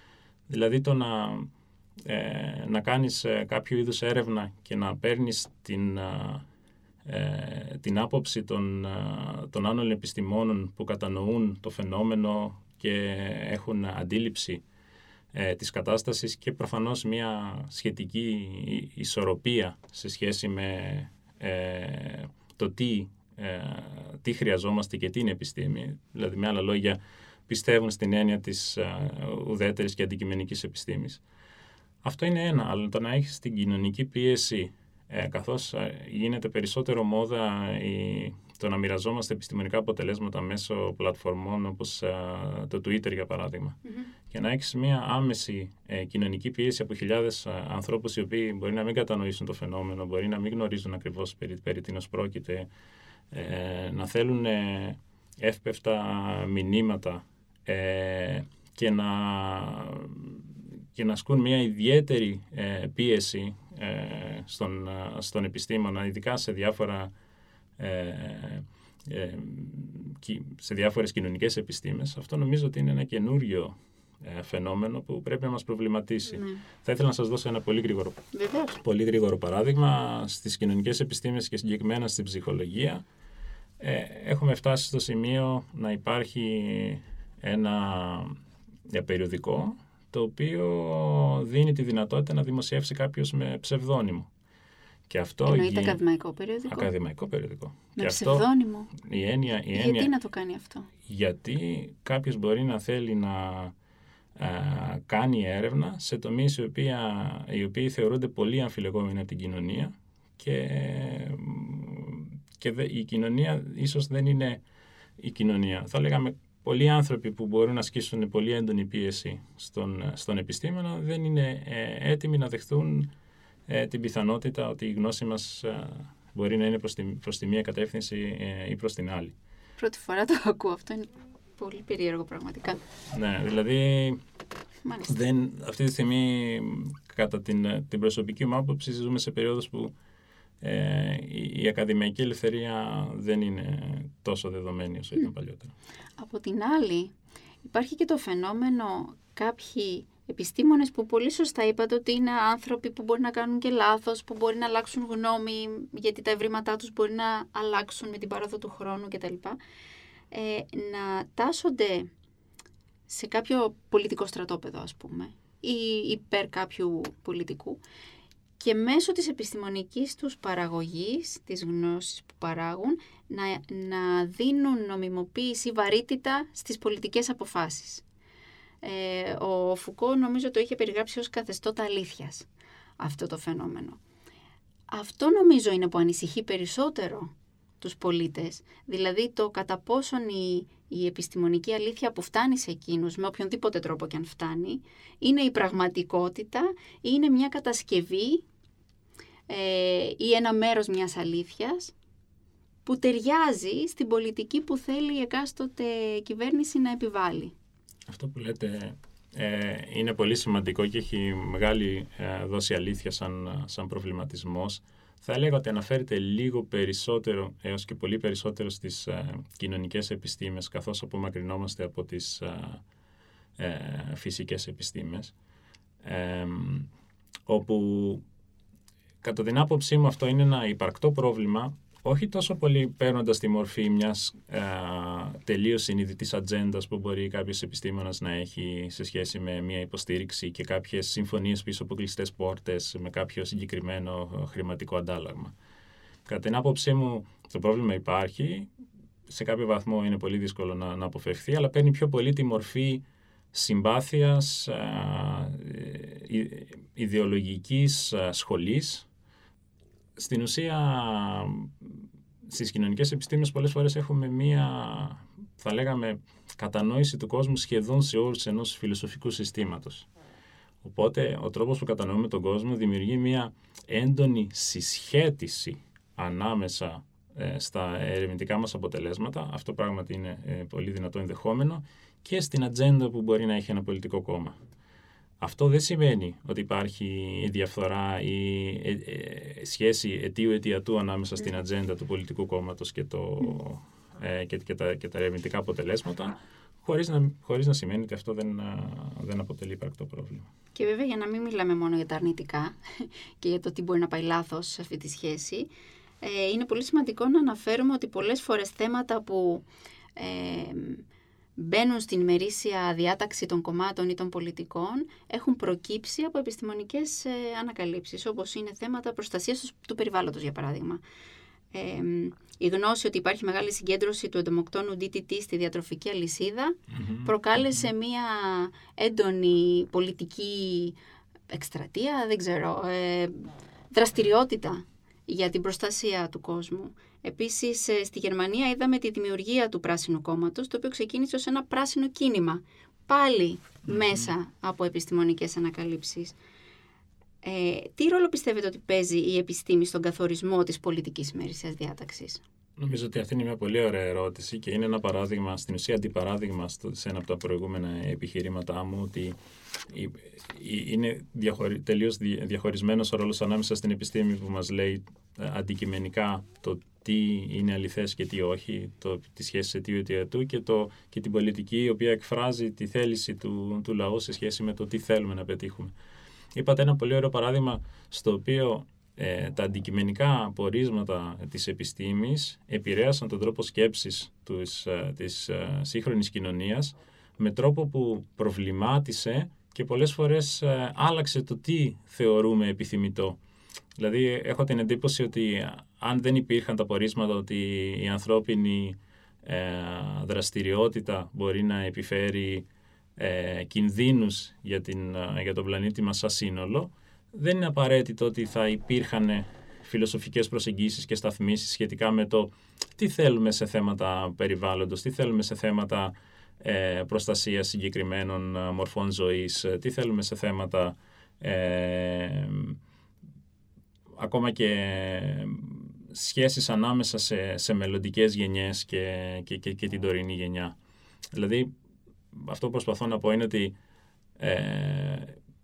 Δηλαδή το να, ε, να κάνεις κάποιο είδους έρευνα και να παίρνεις την, ε, την άποψη των, των άλλων επιστημόνων που κατανοούν το φαινόμενο και έχουν αντίληψη ε, της κατάστασης και προφανώς μια σχετική ισορροπία σε σχέση με ε, το τι, ε, τι χρειαζόμαστε και τι είναι επιστήμη. Δηλαδή, με άλλα λόγια, πιστεύουν στην έννοια της ε, ουδέτερης και αντικειμενικής επιστήμης. Αυτό είναι ένα, αλλά το να έχεις την κοινωνική πίεση, ε, καθώς γίνεται περισσότερο μόδα η, το να μοιραζόμαστε επιστημονικά αποτελέσματα μέσω πλατφορμών όπως ε, το Twitter, για παράδειγμα, mm-hmm. και να έχεις μια άμεση ε, κοινωνική πίεση από χιλιάδες ε, ανθρώπους οι οποίοι μπορεί να μην κατανοήσουν το φαινόμενο, μπορεί να μην γνωρίζουν ακριβώς περί, περί τίνος πρόκειται, ε, να θέλουν ε, εύπευτα μηνύματα ε, και, να, και να ασκούν μια ιδιαίτερη ε, πίεση ε, στον, στον επιστήμονα, ειδικά σε διάφορα ε, ε, σε διάφορες κοινωνικές επιστήμες. Αυτό νομίζω ότι είναι ένα καινούριο ε, φαινόμενο που πρέπει να μας προβληματίσει. Ναι. Θα ήθελα να σας δώσω ένα πολύ γρήγορο, πολύ γρήγορο παράδειγμα. Στις κοινωνικές επιστήμες και συγκεκριμένα στην ψυχολογία, Ε, έχουμε φτάσει στο σημείο να υπάρχει ένα περιοδικό το οποίο δίνει τη δυνατότητα να δημοσιεύσει κάποιος με ψευδώνυμο. Και αυτό εννοείται γι... ακαδημαϊκό περιοδικό. Ακαδημαϊκό περιοδικό. Με και ψευδώνυμο. Αυτό, η έννοια, η έννοια... Γιατί να το κάνει αυτό? Γιατί κάποιος μπορεί να θέλει να α, κάνει έρευνα σε τομείς οι οποίοι, οι οποίοι θεωρούνται πολύ αμφιλεγόμενοι από την κοινωνία και... και η κοινωνία ίσως δεν είναι η κοινωνία. Θα λέγαμε πολλοί άνθρωποι που μπορούν να ασκήσουν πολύ έντονη πίεση στον, στον επιστήμονα δεν είναι ε, έτοιμοι να δεχθούν ε, την πιθανότητα ότι η γνώση μας ε, μπορεί να είναι προς τη, προς τη μία κατεύθυνση ε, ή προς την άλλη. Πρώτη φορά το ακούω αυτό, είναι πολύ περίεργο πραγματικά. Ναι, δηλαδή δεν, αυτή τη στιγμή κατά την, την προσωπική μου άποψη ζούμε σε περίοδους που Ε, η ακαδημαϊκή ελευθερία δεν είναι τόσο δεδομένη όσο ήταν παλιότερα. Από την άλλη, υπάρχει και το φαινόμενο κάποιοι επιστήμονες που πολύ σωστά είπατε ότι είναι άνθρωποι που μπορεί να κάνουν και λάθος, που μπορεί να αλλάξουν γνώμη γιατί τα ευρήματά τους μπορεί να αλλάξουν με την πάροδο του χρόνου κτλ. Ε, να τάσσονται σε κάποιο πολιτικό στρατόπεδο, ας πούμε, ή υπέρ κάποιου πολιτικού. Και μέσω της επιστημονικής τους παραγωγής, της γνώσης που παράγουν, να, να δίνουν νομιμοποίηση ή βαρύτητα στις πολιτικές αποφάσεις. Ε, ο Φουκώ νομίζω το είχε περιγράψει ως καθεστώτα αλήθειας αυτό το φαινόμενο. Αυτό νομίζω είναι που ανησυχεί περισσότερο τους πολίτες, δηλαδή το κατά πόσον η, η επιστημονική αλήθεια που φτάνει σε εκείνους, με οποιονδήποτε τρόπο και αν φτάνει, είναι η πραγματικότητα ή είναι μια κατασκευή ε, ή ένα μέρος μιας αλήθειας που ταιριάζει στην πολιτική που θέλει η εκάστοτε κυβέρνηση να επιβάλλει. Αυτό που λέτε ε, είναι πολύ σημαντικό και έχει μεγάλη ε, δόση αλήθεια σαν, σαν προβληματισμός. Θα έλεγα ότι αναφέρεται λίγο περισσότερο έως και πολύ περισσότερο στις α, κοινωνικές επιστήμες καθώς απομακρυνόμαστε από τις α, ε, φυσικές επιστήμες ε, όπου κατά την άποψή μου αυτό είναι ένα υπαρκτό πρόβλημα, όχι τόσο πολύ παίρνοντας τη μορφή μιας α, τελείως συνειδητής ατζέντας που μπορεί κάποιος επιστήμονας να έχει σε σχέση με μια υποστήριξη και κάποιες συμφωνίες πίσω από κλειστές πόρτες με κάποιο συγκεκριμένο χρηματικό αντάλλαγμα. Κατά την άποψή μου το πρόβλημα υπάρχει, σε κάποιο βαθμό είναι πολύ δύσκολο να, να αποφευθεί, αλλά παίρνει πιο πολύ τη μορφή συμπάθειας, α, ι, ιδεολογικής α, σχολής. Στην ουσία, στις κοινωνικές επιστήμες πολλές φορές έχουμε μία, θα λέγαμε, κατανόηση του κόσμου σχεδόν σε όρους ενός φιλοσοφικού συστήματος. Οπότε, ο τρόπος που κατανοούμε τον κόσμο δημιουργεί μία έντονη συσχέτιση ανάμεσα στα ερευνητικά μας αποτελέσματα. Αυτό πράγματι είναι πολύ δυνατό ενδεχόμενο και στην ατζέντα που μπορεί να έχει ένα πολιτικό κόμμα. Αυτό δεν σημαίνει ότι υπάρχει διαφθορά ή ε, ε, σχέση αιτίου-αιτιατού ανάμεσα στην ατζέντα του πολιτικού κόμματος και, το, ε, και, και, τα, και τα ερευνητικά αποτελέσματα, χωρίς να, χωρίς να σημαίνει ότι αυτό δεν, δεν αποτελεί υπαρκτό πρόβλημα. Και βέβαια, για να μην μιλάμε μόνο για τα αρνητικά και για το τι μπορεί να πάει λάθος σε αυτή τη σχέση, ε, είναι πολύ σημαντικό να αναφέρουμε ότι πολλές φορές θέματα που... Ε, μπαίνουν στην ημερήσια διάταξη των κομμάτων ή των πολιτικών, έχουν προκύψει από επιστημονικές ε, ανακαλύψεις, όπως είναι θέματα προστασίας του περιβάλλοντος, για παράδειγμα. Ε, η γνώση ότι υπάρχει μεγάλη συγκέντρωση του εντομοκτώνου ντι τι τι στη διατροφική αλυσίδα mm-hmm. προκάλεσε mm-hmm. μία έντονη πολιτική εκστρατεία, δεν ξέρω, ε, δραστηριότητα για την προστασία του κόσμου. Επίσης, στη Γερμανία είδαμε τη δημιουργία του Πράσινου Κόμματος, το οποίο ξεκίνησε ως ένα πράσινο κίνημα, πάλι mm-hmm. μέσα από επιστημονικές ανακαλύψεις. Ε, τι ρόλο πιστεύετε ότι παίζει η επιστήμη στον καθορισμό της πολιτικής ημερησίας διάταξης? Νομίζω ότι αυτή είναι μια πολύ ωραία ερώτηση και είναι ένα παράδειγμα, στην ουσία αντιπαράδειγμα σε ένα από τα προηγούμενα επιχειρήματά μου, ότι είναι διαχωρι, τελείως διαχωρισμένος ο ρόλος ανάμεσα στην επιστήμη που μας λέει αντικειμενικά το τι είναι αληθές και τι όχι, το, τη σχέση αιτίου αιτιατού και, το, και την πολιτική η οποία εκφράζει τη θέληση του, του λαού σε σχέση με το τι θέλουμε να πετύχουμε. Είπατε ένα πολύ ωραίο παράδειγμα στο οποίο ε, τα αντικειμενικά πορίσματα της επιστήμης επηρέασαν τον τρόπο σκέψης της, της ε, σύγχρονης κοινωνίας με τρόπο που προβλημάτισε και πολλές φορές ε, άλλαξε το τι θεωρούμε επιθυμητό. Δηλαδή, έχω την εντύπωση ότι αν δεν υπήρχαν τα πορίσματα ότι η ανθρώπινη ε, δραστηριότητα μπορεί να επιφέρει ε, κινδύνους για, την, ε, για τον πλανήτη μας σαν σύνολο, δεν είναι απαραίτητο ότι θα υπήρχαν φιλοσοφικές προσεγγίσεις και σταθμίσεις σχετικά με το τι θέλουμε σε θέματα περιβάλλοντος, τι θέλουμε σε θέματα ε, προστασίας συγκεκριμένων ε, μορφών ζωής, τι θέλουμε σε θέματα... Ε, ακόμα και σχέσεις ανάμεσα σε, σε μελλοντικές γενιές και, και, και, και την τωρινή γενιά. Δηλαδή, αυτό που προσπαθώ να πω είναι ότι ε,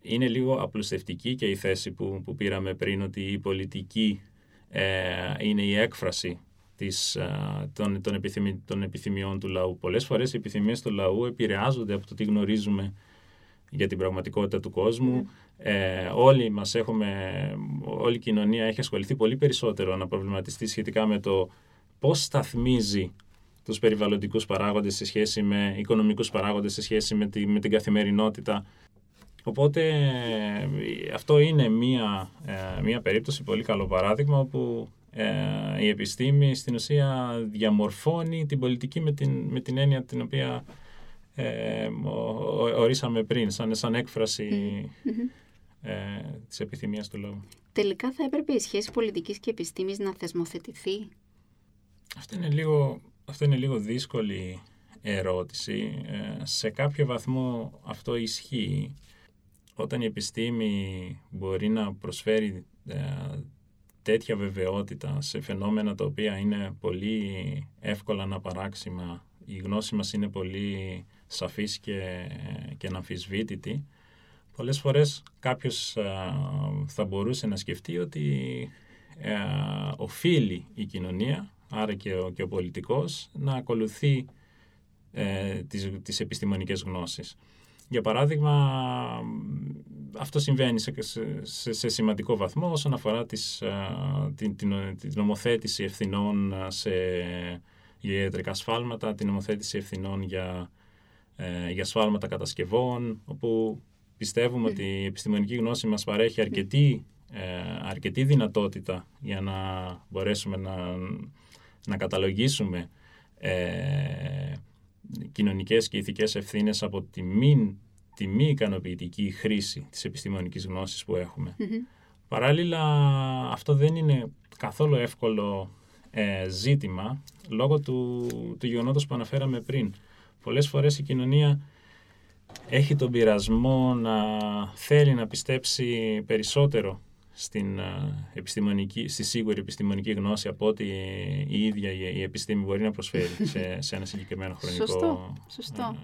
είναι λίγο απλουστευτική και η θέση που, που πήραμε πριν, ότι η πολιτική ε, είναι η έκφραση της, ε, των, των, επιθυμι, των επιθυμιών του λαού. Πολλές φορές οι επιθυμίες του λαού επηρεάζονται από το τι γνωρίζουμε για την πραγματικότητα του κόσμου. Ε, όλοι μας έχουμε, όλη η κοινωνία έχει ασχοληθεί πολύ περισσότερο να προβληματιστεί σχετικά με το πώς σταθμίζει τους περιβαλλοντικούς παράγοντες σε σχέση με οικονομικούς παράγοντες, σε σχέση με, τη, με την καθημερινότητα. Οπότε αυτό είναι μία, μία περίπτωση, πολύ καλό παράδειγμα, όπου ε, η επιστήμη στην ουσία διαμορφώνει την πολιτική με την, με την έννοια την οποία... Ε, ορίσαμε πριν, σαν, σαν έκφραση mm-hmm. ε, της επιθυμίας του λόγου. Τελικά θα έπρεπε η σχέση πολιτικής και επιστήμης να θεσμοθετηθεί? Αυτή είναι λίγο, αυτή είναι λίγο δύσκολη ερώτηση. Ε, σε κάποιο βαθμό αυτό ισχύει. Όταν η επιστήμη μπορεί να προσφέρει ε, τέτοια βεβαιότητα σε φαινόμενα τα οποία είναι πολύ εύκολα αναπαράξιμα, η γνώση μας είναι πολύ σαφής και, και αναμφισβήτητη, πολλές φορές κάποιος α, θα μπορούσε να σκεφτεί ότι α, οφείλει η κοινωνία, άρα και ο, και ο πολιτικός, να ακολουθεί ε, τις, τις επιστημονικές γνώσεις. Για παράδειγμα, αυτό συμβαίνει σε, σε, σε σημαντικό βαθμό όσον αφορά τις, α, την, την, την νομοθέτηση ευθυνών σε... για ιατρικά σφάλματα, την νομοθέτηση ευθυνών για, ε, για σφάλματα κατασκευών, όπου πιστεύουμε mm. ότι η επιστημονική γνώση μας παρέχει αρκετή, ε, αρκετή δυνατότητα για να μπορέσουμε να, να καταλογίσουμε ε, κοινωνικές και ηθικές ευθύνες από τη μη, τη μη ικανοποιητική χρήση της επιστημονικής γνώσης που έχουμε. Mm-hmm. Παράλληλα, αυτό δεν είναι καθόλου εύκολο ε, ζήτημα, λόγω του, του γεγονότος που αναφέραμε πριν. Πολλές φορές η κοινωνία έχει τον πειρασμό να θέλει να πιστέψει περισσότερο στην επιστημονική, στη σίγουρη επιστημονική γνώση από ότι η ίδια η επιστήμη μπορεί να προσφέρει σε, σε ένα συγκεκριμένο χρονικό... Σωστό, σωστό.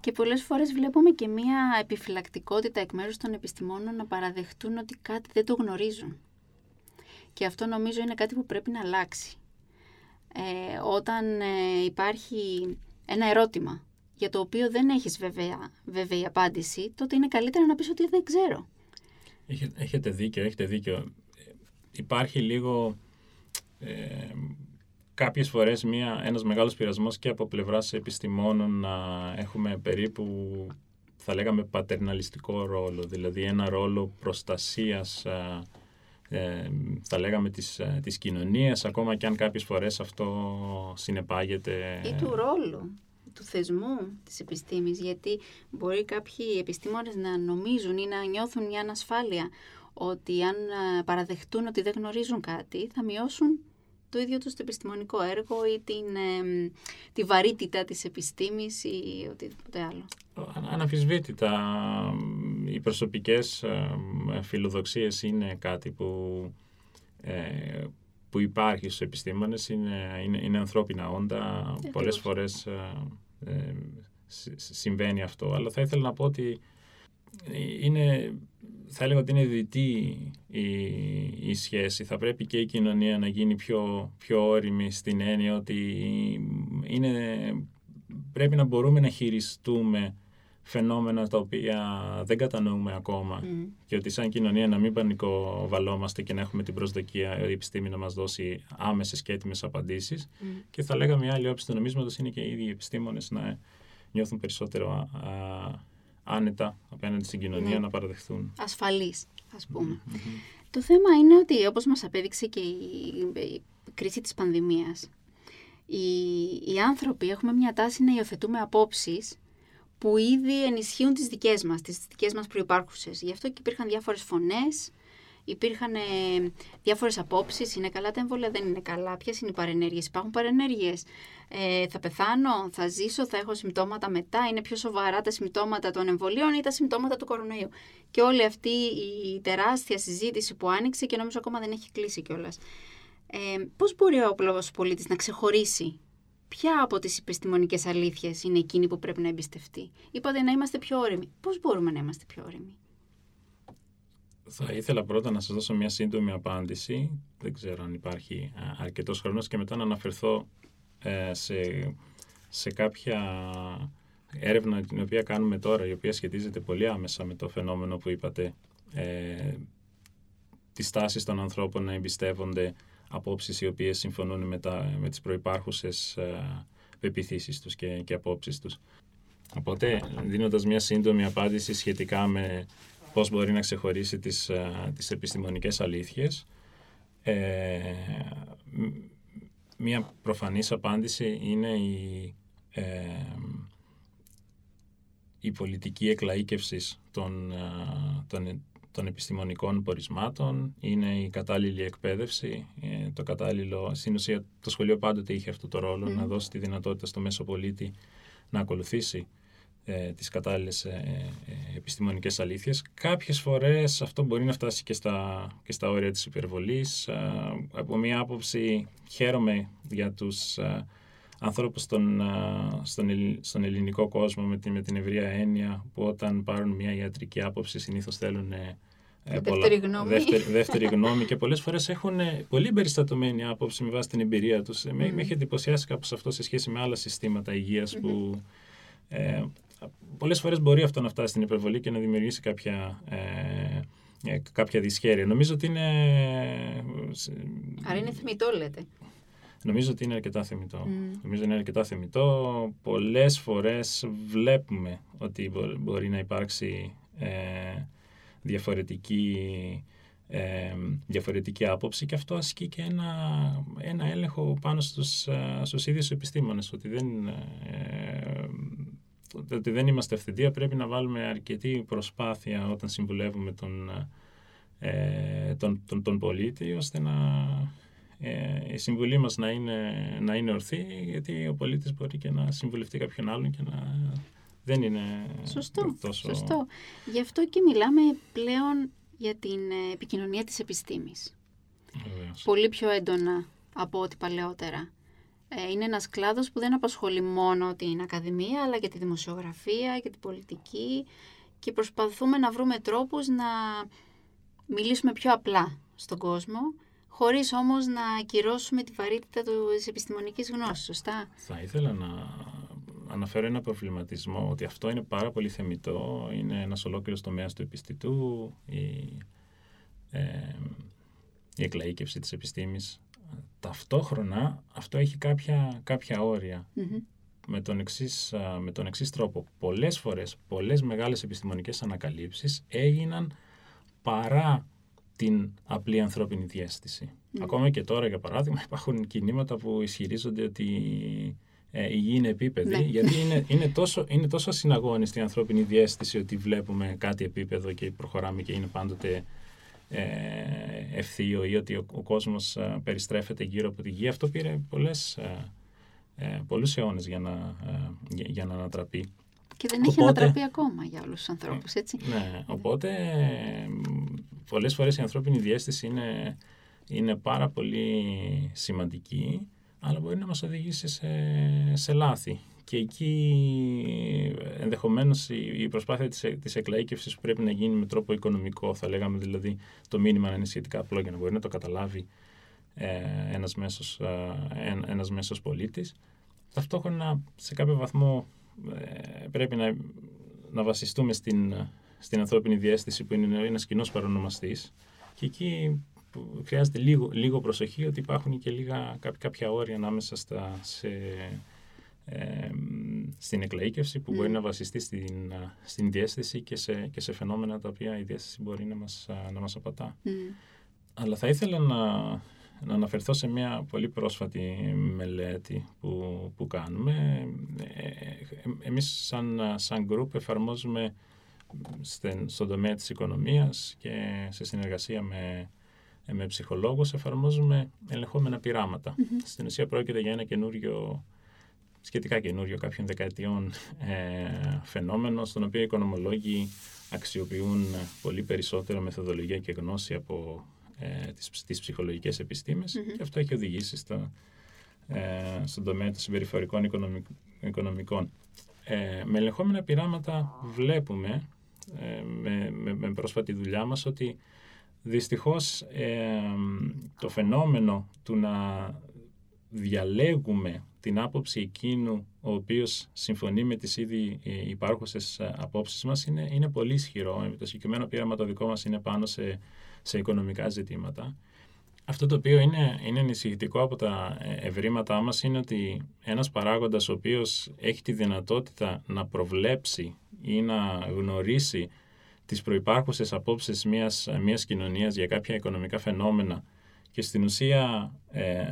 Και πολλές φορές βλέπουμε και μία επιφυλακτικότητα εκ μέρους των επιστημόνων να παραδεχτούν ότι κάτι δεν το γνωρίζουν. Και αυτό νομίζω είναι κάτι που πρέπει να αλλάξει. Ε, όταν ε, υπάρχει ένα ερώτημα για το οποίο δεν έχεις βέβαια, βέβαιη απάντηση, τότε είναι καλύτερα να πεις ότι δεν ξέρω. Έχετε δίκιο, έχετε δίκιο. Υπάρχει λίγο ε, κάποιες φορές μια, ένας μεγάλος πειρασμός και από πλευράς επιστημόνων να έχουμε περίπου, θα λέγαμε, πατερναλιστικό ρόλο, δηλαδή ένα ρόλο προστασίας, ε, θα λέγαμε, της, της κοινωνίας, ακόμα και αν κάποιες φορές αυτό συνεπάγεται... Ή του ρόλου, του θεσμού της επιστήμης, γιατί μπορεί κάποιοι επιστήμονες να νομίζουν ή να νιώθουν μια ανασφάλεια ότι αν παραδεχτούν ότι δεν γνωρίζουν κάτι θα μειώσουν το ίδιο τους το επιστημονικό έργο ή την, ε, τη βαρύτητα της επιστήμης ή οτιδήποτε άλλο. Αναμφισβήτητα, οι προσωπικές φιλοδοξίες είναι κάτι που... Ε, που υπάρχει στους επιστήμονες, είναι, είναι, είναι ανθρώπινα όντα, Ευτυχώς. Πολλές φορές ε, συμβαίνει αυτό, αλλά θα ήθελα να πω ότι είναι, θα έλεγα ότι είναι δυτή η, η σχέση, θα πρέπει και η κοινωνία να γίνει πιο, πιο όριμη στην έννοια ότι είναι, πρέπει να μπορούμε να χειριστούμε φαινόμενα τα οποία δεν κατανοούμε ακόμα mm. και ότι σαν κοινωνία να μην πανικοβαλόμαστε και να έχουμε την προσδοκία η επιστήμη να μας δώσει άμεσες και έτοιμες απαντήσεις mm. και θα λέγαμε η άλλη όψη του νομίσματος είναι και οι ίδιοι επιστήμονες να νιώθουν περισσότερο α, α, άνετα απέναντι στην κοινωνία mm. να παραδεχθούν. Ασφαλείς, ας πούμε. Mm-hmm. Το θέμα είναι ότι όπως μας απέδειξε και η, η κρίση της πανδημίας, οι, οι άνθρωποι έχουμε μια τάση να υιοθετούμε απόψεις που ήδη ενισχύουν τις δικές μας, τις δικές μας προϋπάρχουσες. Γι' αυτό και υπήρχαν διάφορες φωνές, υπήρχαν ε, διάφορες απόψεις, είναι καλά τα εμβόλια, δεν είναι καλά, ποιες είναι οι παρενέργειες, υπάρχουν παρενέργειες, ε, θα πεθάνω, θα ζήσω, θα έχω συμπτώματα μετά, είναι πιο σοβαρά τα συμπτώματα των εμβολίων ή τα συμπτώματα του κορονοϊού. Και όλη αυτή η τεράστια συζήτηση που άνοιξε και νομίζω ακόμα δεν έχει κλείσει κιόλας. Ε, πώς μπορεί ο πλούσιος πολίτης να ξεχωρίσει ποια από τις επιστημονικές αλήθειες είναι εκείνη που πρέπει να εμπιστευτεί? Είπατε να είμαστε πιο όριμοι. Πώς μπορούμε να είμαστε πιο όριμοι? Θα ήθελα πρώτα να σας δώσω μια σύντομη απάντηση. Δεν ξέρω αν υπάρχει αρκετός χρόνος και μετά να αναφερθώ ε, σε, σε κάποια έρευνα την οποία κάνουμε τώρα, η οποία σχετίζεται πολύ άμεσα με το φαινόμενο που είπατε, ε, τις τάσεις των ανθρώπων να εμπιστεύονται απόψεις οι οποίες συμφωνούν με, τα, με τις προϋπάρχουσες πεποιθήσεις τους και, και απόψεις τους. Οπότε, δίνοντας μια σύντομη απάντηση σχετικά με πώς μπορεί να ξεχωρίσει τις, α, τις επιστημονικές αλήθειες, ε, μια προφανής απάντηση είναι η, ε, η πολιτική εκλαΐκευσης των, α, των των επιστημονικών πορισμάτων, είναι η κατάλληλη εκπαίδευση, το κατάλληλο, στην ουσία το σχολείο πάντοτε είχε αυτό το ρόλο, mm. να δώσει τη δυνατότητα στο μέσο πολίτη να ακολουθήσει ε, τις κατάλληλες ε, ε, επιστημονικές αλήθειες. Κάποιες φορές αυτό μπορεί να φτάσει και στα, και στα όρια της υπερβολής. Ε, από μία άποψη χαίρομαι για τους ε, ανθρώπους στον, ε, στον, ελ, στον ελληνικό κόσμο με την, με την ευρεία έννοια που όταν πάρουν μία ιατρική άποψη συνήθως θέλουν ε, Ε, δεύτερη, πολλά, γνώμη. Δεύτερη, δεύτερη γνώμη και πολλές φορές έχουν πολύ περιστατωμένη άποψη με βάση την εμπειρία τους. Mm. Με, με έχει εντυπωσιάσει κάπως αυτό σε σχέση με άλλα συστήματα υγείας mm-hmm. που ε, πολλές φορές μπορεί αυτό να φτάσει στην υπερβολή και να δημιουργήσει κάποια, ε, κάποια δυσχέρεια. Νομίζω ότι είναι... Άρα είναι θεμιτό λέτε. Νομίζω ότι είναι αρκετά θεμιτό. Mm. Νομίζω είναι αρκετά θεμιτό. Πολλές φορές βλέπουμε ότι μπο, μπορεί να υπάρξει... Ε, διαφορετική, ε, διαφορετική άποψη και αυτό ασκεί και ένα, ένα έλεγχο πάνω στους, στους ίδιους επιστήμονες, ότι δεν, ε, ότι δεν είμαστε αυθεντία, πρέπει να βάλουμε αρκετή προσπάθεια όταν συμβουλεύουμε τον, ε, τον, τον, τον πολίτη, ώστε να, ε, η συμβουλή μας να είναι, να είναι ορθή, γιατί ο πολίτης μπορεί και να συμβουλευτεί κάποιον άλλον και να... Δεν είναι σωστό, τόσο... Σωστό. Γι' αυτό και μιλάμε πλέον για την επικοινωνία της επιστήμης. Βεβαίως. Πολύ πιο έντονα από ό,τι παλαιότερα. Είναι ένας κλάδος που δεν απασχολεί μόνο την ακαδημία, αλλά και τη δημοσιογραφία και την πολιτική, και προσπαθούμε να βρούμε τρόπους να μιλήσουμε πιο απλά στον κόσμο, χωρίς όμως να ακυρώσουμε τη βαρύτητα της επιστημονικής γνώσης, σωστά? Θα ήθελα να αναφέρω ένα προβληματισμό, ότι αυτό είναι πάρα πολύ θεμιτό, είναι ένας ολόκληρος τομέας του επιστητού, η, ε, η εκλαΐκευση της επιστήμης. Ταυτόχρονα αυτό έχει κάποια, κάποια όρια, mm-hmm. με, τον εξής, με τον εξής τρόπο. Πολλές φορές, πολλές μεγάλες επιστημονικές ανακαλύψεις έγιναν παρά την απλή ανθρώπινη διέστηση. Mm. Ακόμα και τώρα, για παράδειγμα, υπάρχουν κινήματα που ισχυρίζονται ότι ε, η γη είναι επίπεδη, ναι. γιατί είναι, είναι, τόσο, είναι τόσο ασυναγώνιστη η ανθρώπινη διέστηση ότι βλέπουμε κάτι επίπεδο και προχωράμε και είναι πάντοτε ε, ευθείο, ή ότι ο, ο κόσμος ε, περιστρέφεται γύρω από τη γη. Αυτό πήρε πολλές, ε, ε, πολλούς αιώνες για να, ε, για, για να ανατραπεί. Και δεν έχει ανατραπεί ακόμα για όλους τους ανθρώπους, έτσι. Ναι, οπότε πολλές φορές η ανθρώπινη διέστηση είναι, είναι πάρα πολύ σημαντική, αλλά μπορεί να μας οδηγήσει σε, σε λάθη. Και εκεί ενδεχομένως η προσπάθεια της, της εκλαΐκευσης που πρέπει να γίνει με τρόπο οικονομικό, θα λέγαμε, δηλαδή το μήνυμα να είναι σχετικά απλό για να μπορεί να το καταλάβει ε, ένας, μέσος, ε, ένας μέσος πολίτης. Ταυτόχρονα σε κάποιο βαθμό πρέπει να, να βασιστούμε στην, στην ανθρώπινη διέστηση που είναι ένας κοινός παρονομαστής, και εκεί χρειάζεται λίγο, λίγο προσοχή, ότι υπάρχουν και λίγα, κάποια όρια ανάμεσα στα, σε, ε, στην εκλαΐκευση που mm. μπορεί να βασιστεί στην, στην διέστηση και σε, και σε φαινόμενα τα οποία η διέστηση μπορεί να μας, να μας απατά. Mm. Αλλά θα ήθελα να, να αναφερθώ σε μια πολύ πρόσφατη μελέτη που, που κάνουμε. Ε, εμείς σαν, σαν group εφαρμόζουμε στε, στον τομέα της οικονομίας και σε συνεργασία με, με ψυχολόγους εφαρμόζουμε ελεγχόμενα πειράματα. Mm-hmm. Στην ουσία πρόκειται για ένα καινούριο, σχετικά καινούριο κάποιων δεκαετιών ε, φαινόμενο, στον οποίο οι οικονομολόγοι αξιοποιούν πολύ περισσότερο μεθοδολογία και γνώση από Τις, τις ψυχολογικές επιστήμες, mm-hmm. και αυτό έχει οδηγήσει στα, ε, στον τομέα των συμπεριφορικών οικονομικ, οικονομικών. Ε, με ελεγχόμενα πειράματα βλέπουμε ε, με, με, με πρόσφατη δουλειά μας ότι δυστυχώς ε, το φαινόμενο του να διαλέγουμε την άποψη εκείνου ο οποίος συμφωνεί με τις ήδη υπάρχουσες απόψεις μας είναι, είναι πολύ ισχυρό. Το συγκεκριμένο πείραμα το δικό μας είναι πάνω σε, σε οικονομικά ζητήματα. Αυτό το οποίο είναι, είναι ανησυχητικό από τα ευρήματά μας είναι ότι ένας παράγοντας ο οποίος έχει τη δυνατότητα να προβλέψει ή να γνωρίσει τις προϋπάρχουσες απόψεις μιας, μιας κοινωνίας για κάποια οικονομικά φαινόμενα, και στην ουσία ε,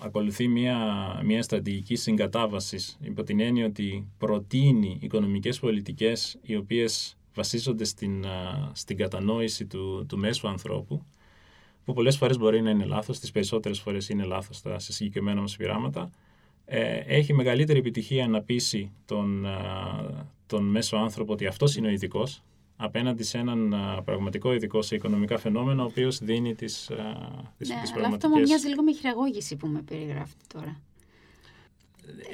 ακολουθεί μια, μια στρατηγική συγκατάβασης, υπό την έννοια ότι προτείνει οικονομικές πολιτικές οι οποίες βασίζονται στην, στην κατανόηση του, του μέσου ανθρώπου, που πολλές φορές μπορεί να είναι λάθος, τις περισσότερες φορές είναι λάθος τα σε συγκεκριμένα μας πειράματα, ε, έχει μεγαλύτερη επιτυχία να πείσει τον, τον μέσο άνθρωπο ότι αυτός είναι ο ειδικός, απέναντι σε έναν πραγματικό ειδικό σε οικονομικά φαινόμενα, ο οποίος δίνει τις, α, τις, ναι, τις πραγματικές... Αλλά αυτό μου μοιάζει λίγο με χειραγώγηση που με περιγράφετε τώρα.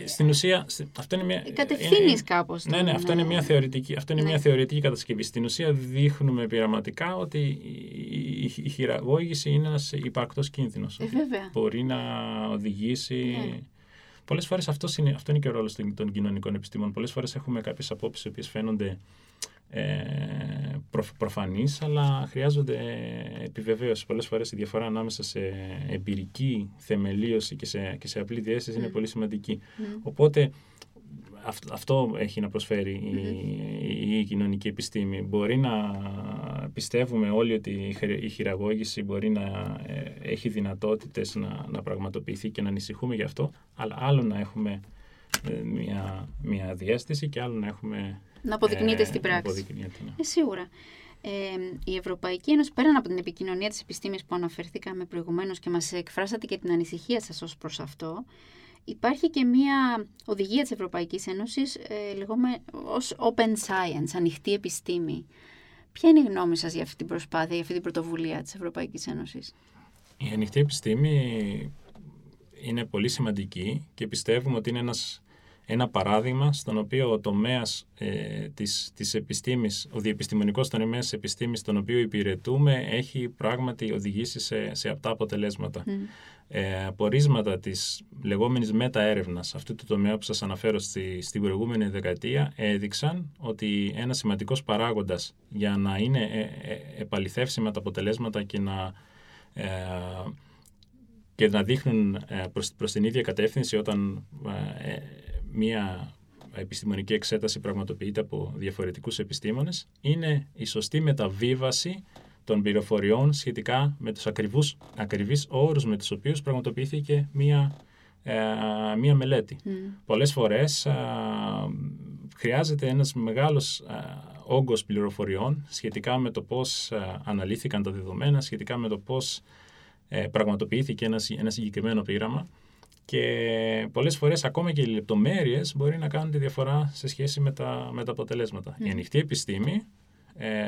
Στην ουσία, αυτό είναι μια... Κατευθύνεις κάπως. Ναι, ναι, ναι, αυτό είναι μια θεωρητική, αυτό είναι ναι. μια θεωρητική κατασκευή. Στην ουσία δείχνουμε πειραματικά ότι η, η χειραγώγηση είναι ένας υπαρκτός κίνδυνος. Ε, βέβαια. Μπορεί να οδηγήσει... Ναι. Πολλές φορές αυτό είναι, αυτό είναι και ο ρόλος των, των κοινωνικών επιστήμων. Πολλές φορές έχουμε κάποιες απόψεις οι οποίες φαίνονται ε, προ, προφανείς, αλλά χρειάζονται επιβεβαίωση. Πολλές φορές η διαφορά ανάμεσα σε εμπειρική θεμελίωση και σε, και σε απλή διέστηση mm. είναι πολύ σημαντική. Mm. Οπότε αυ, αυτό έχει να προσφέρει mm. η, η, η κοινωνική επιστήμη. Μπορεί να πιστεύουμε όλοι ότι η χειραγώγηση μπορεί να ε, έχει δυνατότητες να, να πραγματοποιηθεί και να ανησυχούμε γι' αυτό, αλλά άλλο να έχουμε ε, μια, μια διέστηση και άλλο να έχουμε... Να αποδεικνύεται ε, στην πράξη. Ναι. Ε, σίγουρα. Ε, η Ευρωπαϊκή Ένωση, πέραν από την επικοινωνία της επιστήμης που αναφερθήκαμε προηγουμένως και μας εκφράσατε και την ανησυχία σας ως προς αυτό, υπάρχει και μια οδηγία της Ευρωπαϊκής Ένωσης ε, λεγόμενη ως Open Science, ανοιχτή επιστήμη. Ποια είναι η γνώμη σας για αυτή την προσπάθεια, για αυτή την πρωτοβουλία της Ευρωπαϊκής Ένωσης? Η ανοιχτή επιστήμη είναι πολύ σημαντική και πιστεύουμε ότι είναι ένας, ένα παράδειγμα στον οποίο ο τομέας ε, της, της επιστήμης, ο διεπιστημονικός τομέας της επιστήμης, τον οποίο υπηρετούμε, έχει πράγματι οδηγήσει σε, σε αυτά αποτελέσματα. Mm. Ε, πορίσματα της λεγόμενης μεταέρευνας αυτού του τομέα που σας αναφέρω στη, στην προηγούμενη δεκαετία έδειξαν ότι ένα σημαντικός παράγοντας για να είναι ε, ε, επαληθεύσιμα τα αποτελέσματα και να, ε, και να δείχνουν ε, προς, προς την ίδια κατεύθυνση όταν ε, ε, μία επιστημονική εξέταση πραγματοποιείται από διαφορετικούς επιστήμονες, είναι η σωστή μεταβίβαση των πληροφοριών σχετικά με τους ακριβούς, ακριβείς όρους με τους οποίους πραγματοποιήθηκε μία, ε, μία μελέτη. Mm. Πολλές φορές ε, χρειάζεται ένας μεγάλος ε, όγκος πληροφοριών σχετικά με το πώς ε, αναλύθηκαν τα δεδομένα, σχετικά με το πώς ε, πραγματοποιήθηκε ένα, ένα συγκεκριμένο πείραμα. Και πολλές φορές ακόμα και οι λεπτομέρειες μπορεί να κάνουν τη διαφορά σε σχέση με τα, με τα αποτελέσματα. Mm. Η ανοιχτή επιστήμη ε,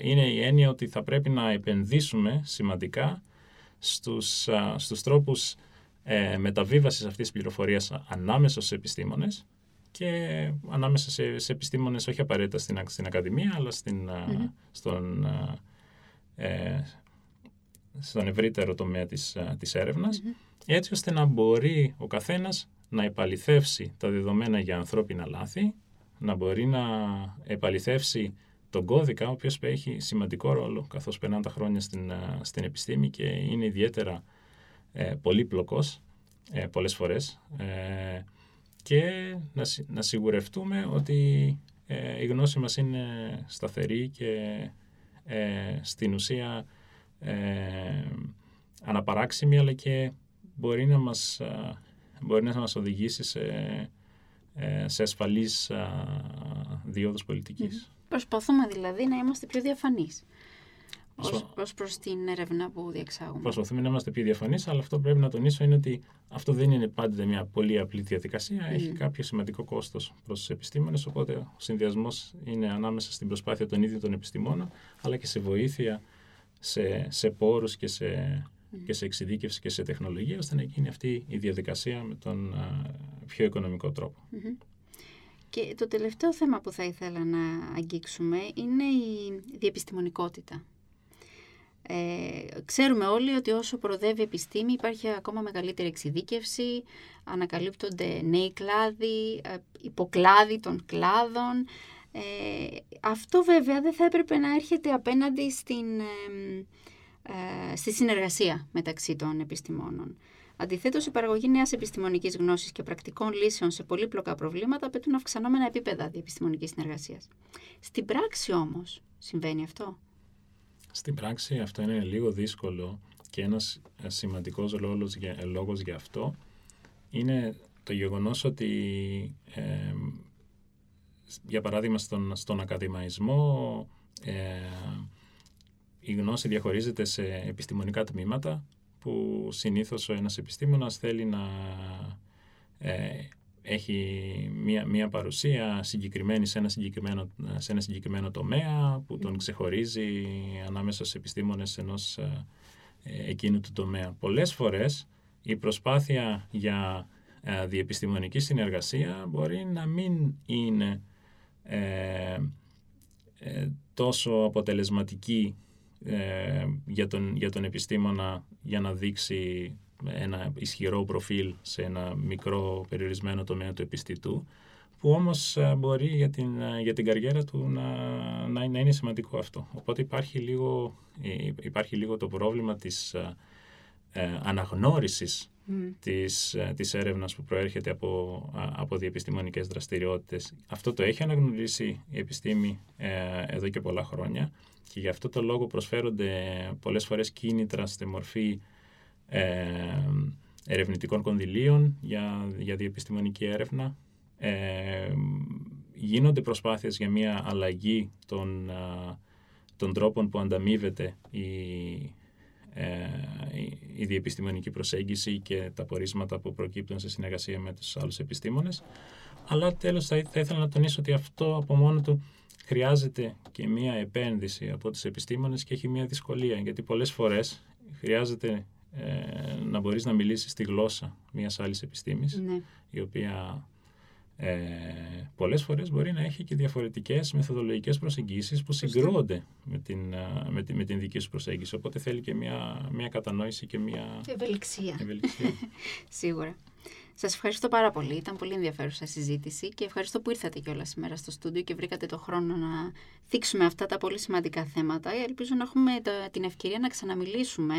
είναι η έννοια ότι θα πρέπει να επενδύσουμε σημαντικά στους, α, στους τρόπους ε, μεταβίβασης αυτής της πληροφορίας ανάμεσα στους επιστήμονες και ανάμεσα σε, σε επιστήμονες όχι απαραίτητα στην, στην Ακαδημία, αλλά στην, mm. στον, ε, στον ευρύτερο τομέα της, της έρευνας. Mm. Έτσι ώστε να μπορεί ο καθένας να επαληθεύσει τα δεδομένα για ανθρώπινα λάθη, να μπορεί να επαληθεύσει τον κώδικα, ο οποίος έχει σημαντικό ρόλο, καθώς περνάνε τα χρόνια στην, στην επιστήμη και είναι ιδιαίτερα ε, πολύπλοκος ε, πολλές φορές, ε, και να, να σιγουρευτούμε ότι ε, η γνώση μας είναι σταθερή και ε, στην ουσία ε, αναπαράξιμη, αλλά και μπορεί να μας, μπορεί να μας οδηγήσει σε, σε ασφαλείς διόδους πολιτικής. Προσπαθούμε δηλαδή να είμαστε πιο διαφανείς ως, ως προς την έρευνα που διεξάγουμε. Προσπαθούμε να είμαστε πιο διαφανείς, αλλά αυτό πρέπει να τονίσω είναι ότι αυτό δεν είναι πάντοτε μια πολύ απλή διαδικασία. Mm. Έχει κάποιο σημαντικό κόστος προς τους επιστήμονες, οπότε ο συνδυασμός είναι ανάμεσα στην προσπάθεια των ίδιων των επιστημόνων, αλλά και σε βοήθεια, σε, σε πόρους και σε... και σε εξειδίκευση και σε τεχνολογία, ώστε να γίνει αυτή η διαδικασία με τον α, πιο οικονομικό τρόπο. Mm-hmm. Και το τελευταίο θέμα που θα ήθελα να αγγίξουμε είναι η διεπιστημονικότητα. Ε, ξέρουμε όλοι ότι όσο προοδεύει η επιστήμη υπάρχει ακόμα μεγαλύτερη εξειδίκευση, ανακαλύπτονται νέοι κλάδοι, υποκλάδοι των κλάδων. Ε, αυτό βέβαια δεν θα έπρεπε να έρχεται απέναντι στην... Ε, στη συνεργασία μεταξύ των επιστημόνων. Αντιθέτως, η παραγωγή νέας επιστημονικής γνώσης και πρακτικών λύσεων σε πολύπλοκα προβλήματα απαιτούν αυξανόμενα επίπεδα διεπιστημονικής συνεργασίας. Στην πράξη όμως, συμβαίνει αυτό? Στην πράξη αυτό είναι λίγο δύσκολο και ένας σημαντικός λόγος για, λόγος για αυτό είναι το γεγονός ότι ε, για παράδειγμα στον, στον ακαδημαϊσμό ε, η γνώση διαχωρίζεται σε επιστημονικά τμήματα που συνήθως ο ένας επιστήμονας θέλει να ε, έχει μία, μία παρουσία συγκεκριμένη σε ένα, συγκεκριμένο, σε ένα συγκεκριμένο τομέα που τον ξεχωρίζει ανάμεσα στους επιστήμονες ενός ε, εκείνου του τομέα. Πολλές φορές η προσπάθεια για ε, διεπιστημονική συνεργασία μπορεί να μην είναι ε, ε, τόσο αποτελεσματική Ε, για, τον, για τον επιστήμονα για να δείξει ένα ισχυρό προφίλ σε ένα μικρό περιορισμένο τομέα του επιστητού, που όμως μπορεί για την, για την καριέρα του να, να, να είναι σημαντικό αυτό. Οπότε υπάρχει λίγο, υπάρχει λίγο το πρόβλημα της ε, αναγνώρισης mm. της, της έρευνας που προέρχεται από, από διεπιστημονικές δραστηριότητες. Αυτό το έχει αναγνωρίσει η επιστήμη ε, εδώ και πολλά χρόνια. Και γι' αυτό το λόγο προσφέρονται πολλές φορές κίνητρα στη μορφή ε, ερευνητικών κονδυλίων για, για διεπιστημονική έρευνα. Ε, γίνονται προσπάθειες για μια αλλαγή των, α, των τρόπων που ανταμείβεται η, ε, η, η διεπιστημονική προσέγγιση και τα πορίσματα που προκύπτουν σε συνεργασία με τους άλλους επιστήμονες. Αλλά τέλος θα ήθελα να τονίσω ότι αυτό από μόνο του χρειάζεται και μία επένδυση από τις επιστήμονες και έχει μία δυσκολία, γιατί πολλές φορές χρειάζεται ε, να μπορείς να μιλήσεις τη γλώσσα μιας άλλης επιστήμης, ναι. η οποία ε, πολλές φορές μπορεί να έχει και διαφορετικές μεθοδολογικές προσεγγίσεις που συγκρούονται με την, με, τη, με την δική σου προσέγγιση, οπότε θέλει και μία, μία κατανόηση και μία ευελιξία. ευελιξία. Σίγουρα. Σας ευχαριστώ πάρα πολύ. Ήταν πολύ ενδιαφέρουσα συζήτηση και ευχαριστώ που ήρθατε κιόλας σήμερα στο στούντιο και βρήκατε το χρόνο να θίξουμε αυτά τα πολύ σημαντικά θέματα. Ελπίζω να έχουμε την ευκαιρία να ξαναμιλήσουμε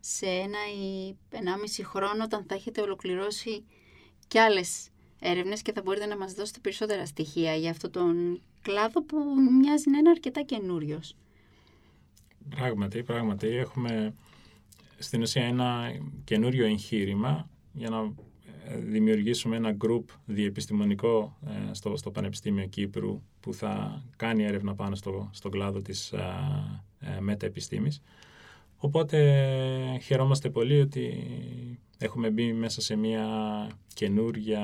σε ένα ή ενάμιση χρόνο, όταν θα έχετε ολοκληρώσει κι άλλες έρευνες και θα μπορείτε να μας δώσετε περισσότερα στοιχεία για αυτόν τον κλάδο που μοιάζει να είναι αρκετά καινούριος. Πράγματι, πράγματι. Έχουμε στην ουσία ένα καινούριο εγχείρημα για να δημιουργήσουμε ένα group διεπιστημονικό στο, στο Πανεπιστήμιο Κύπρου που θα κάνει έρευνα πάνω στο, στον κλάδο της α, α, μεταεπιστήμης. Οπότε χαιρόμαστε πολύ ότι έχουμε μπει μέσα σε μια καινούρια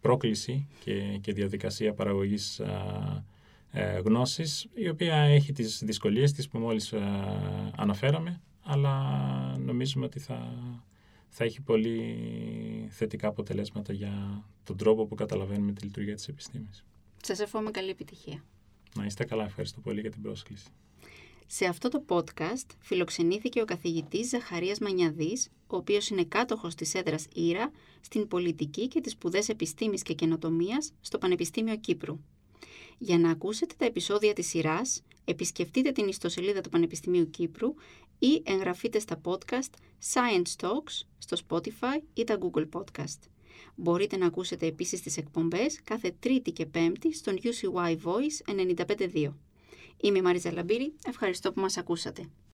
πρόκληση και, και διαδικασία παραγωγής α, α, γνώσης, η οποία έχει τις δυσκολίες της που μόλις α, αναφέραμε, αλλά νομίζουμε ότι θα... θα έχει πολύ θετικά αποτελέσματα για τον τρόπο που καταλαβαίνουμε τη λειτουργία της επιστήμης. Σας εύχομαι καλή επιτυχία. Να είστε καλά. Ευχαριστώ πολύ για την πρόσκληση. Σε αυτό το podcast φιλοξενήθηκε ο καθηγητής Ζαχαρίας Μανιαδής, ο οποίος είναι κάτοχος της έδρας ι αρ έι στην πολιτική και τις σπουδές επιστήμης και καινοτομίας στο Πανεπιστήμιο Κύπρου. Για να ακούσετε τα επεισόδια της σειράς, επισκεφτείτε την ιστοσελίδα του Πανεπιστημίου Κύπρου ή εγγραφείτε στα podcast Science Talks στο Spotify ή τα Google Podcast. Μπορείτε να ακούσετε επίσης τις εκπομπές κάθε Τρίτη και Πέμπτη στον γιου σι γουάι Voice ενενήντα πέντε κόμμα δύο. Είμαι η Μαρίζα Λαμπύρη, ευχαριστώ που μας ακούσατε.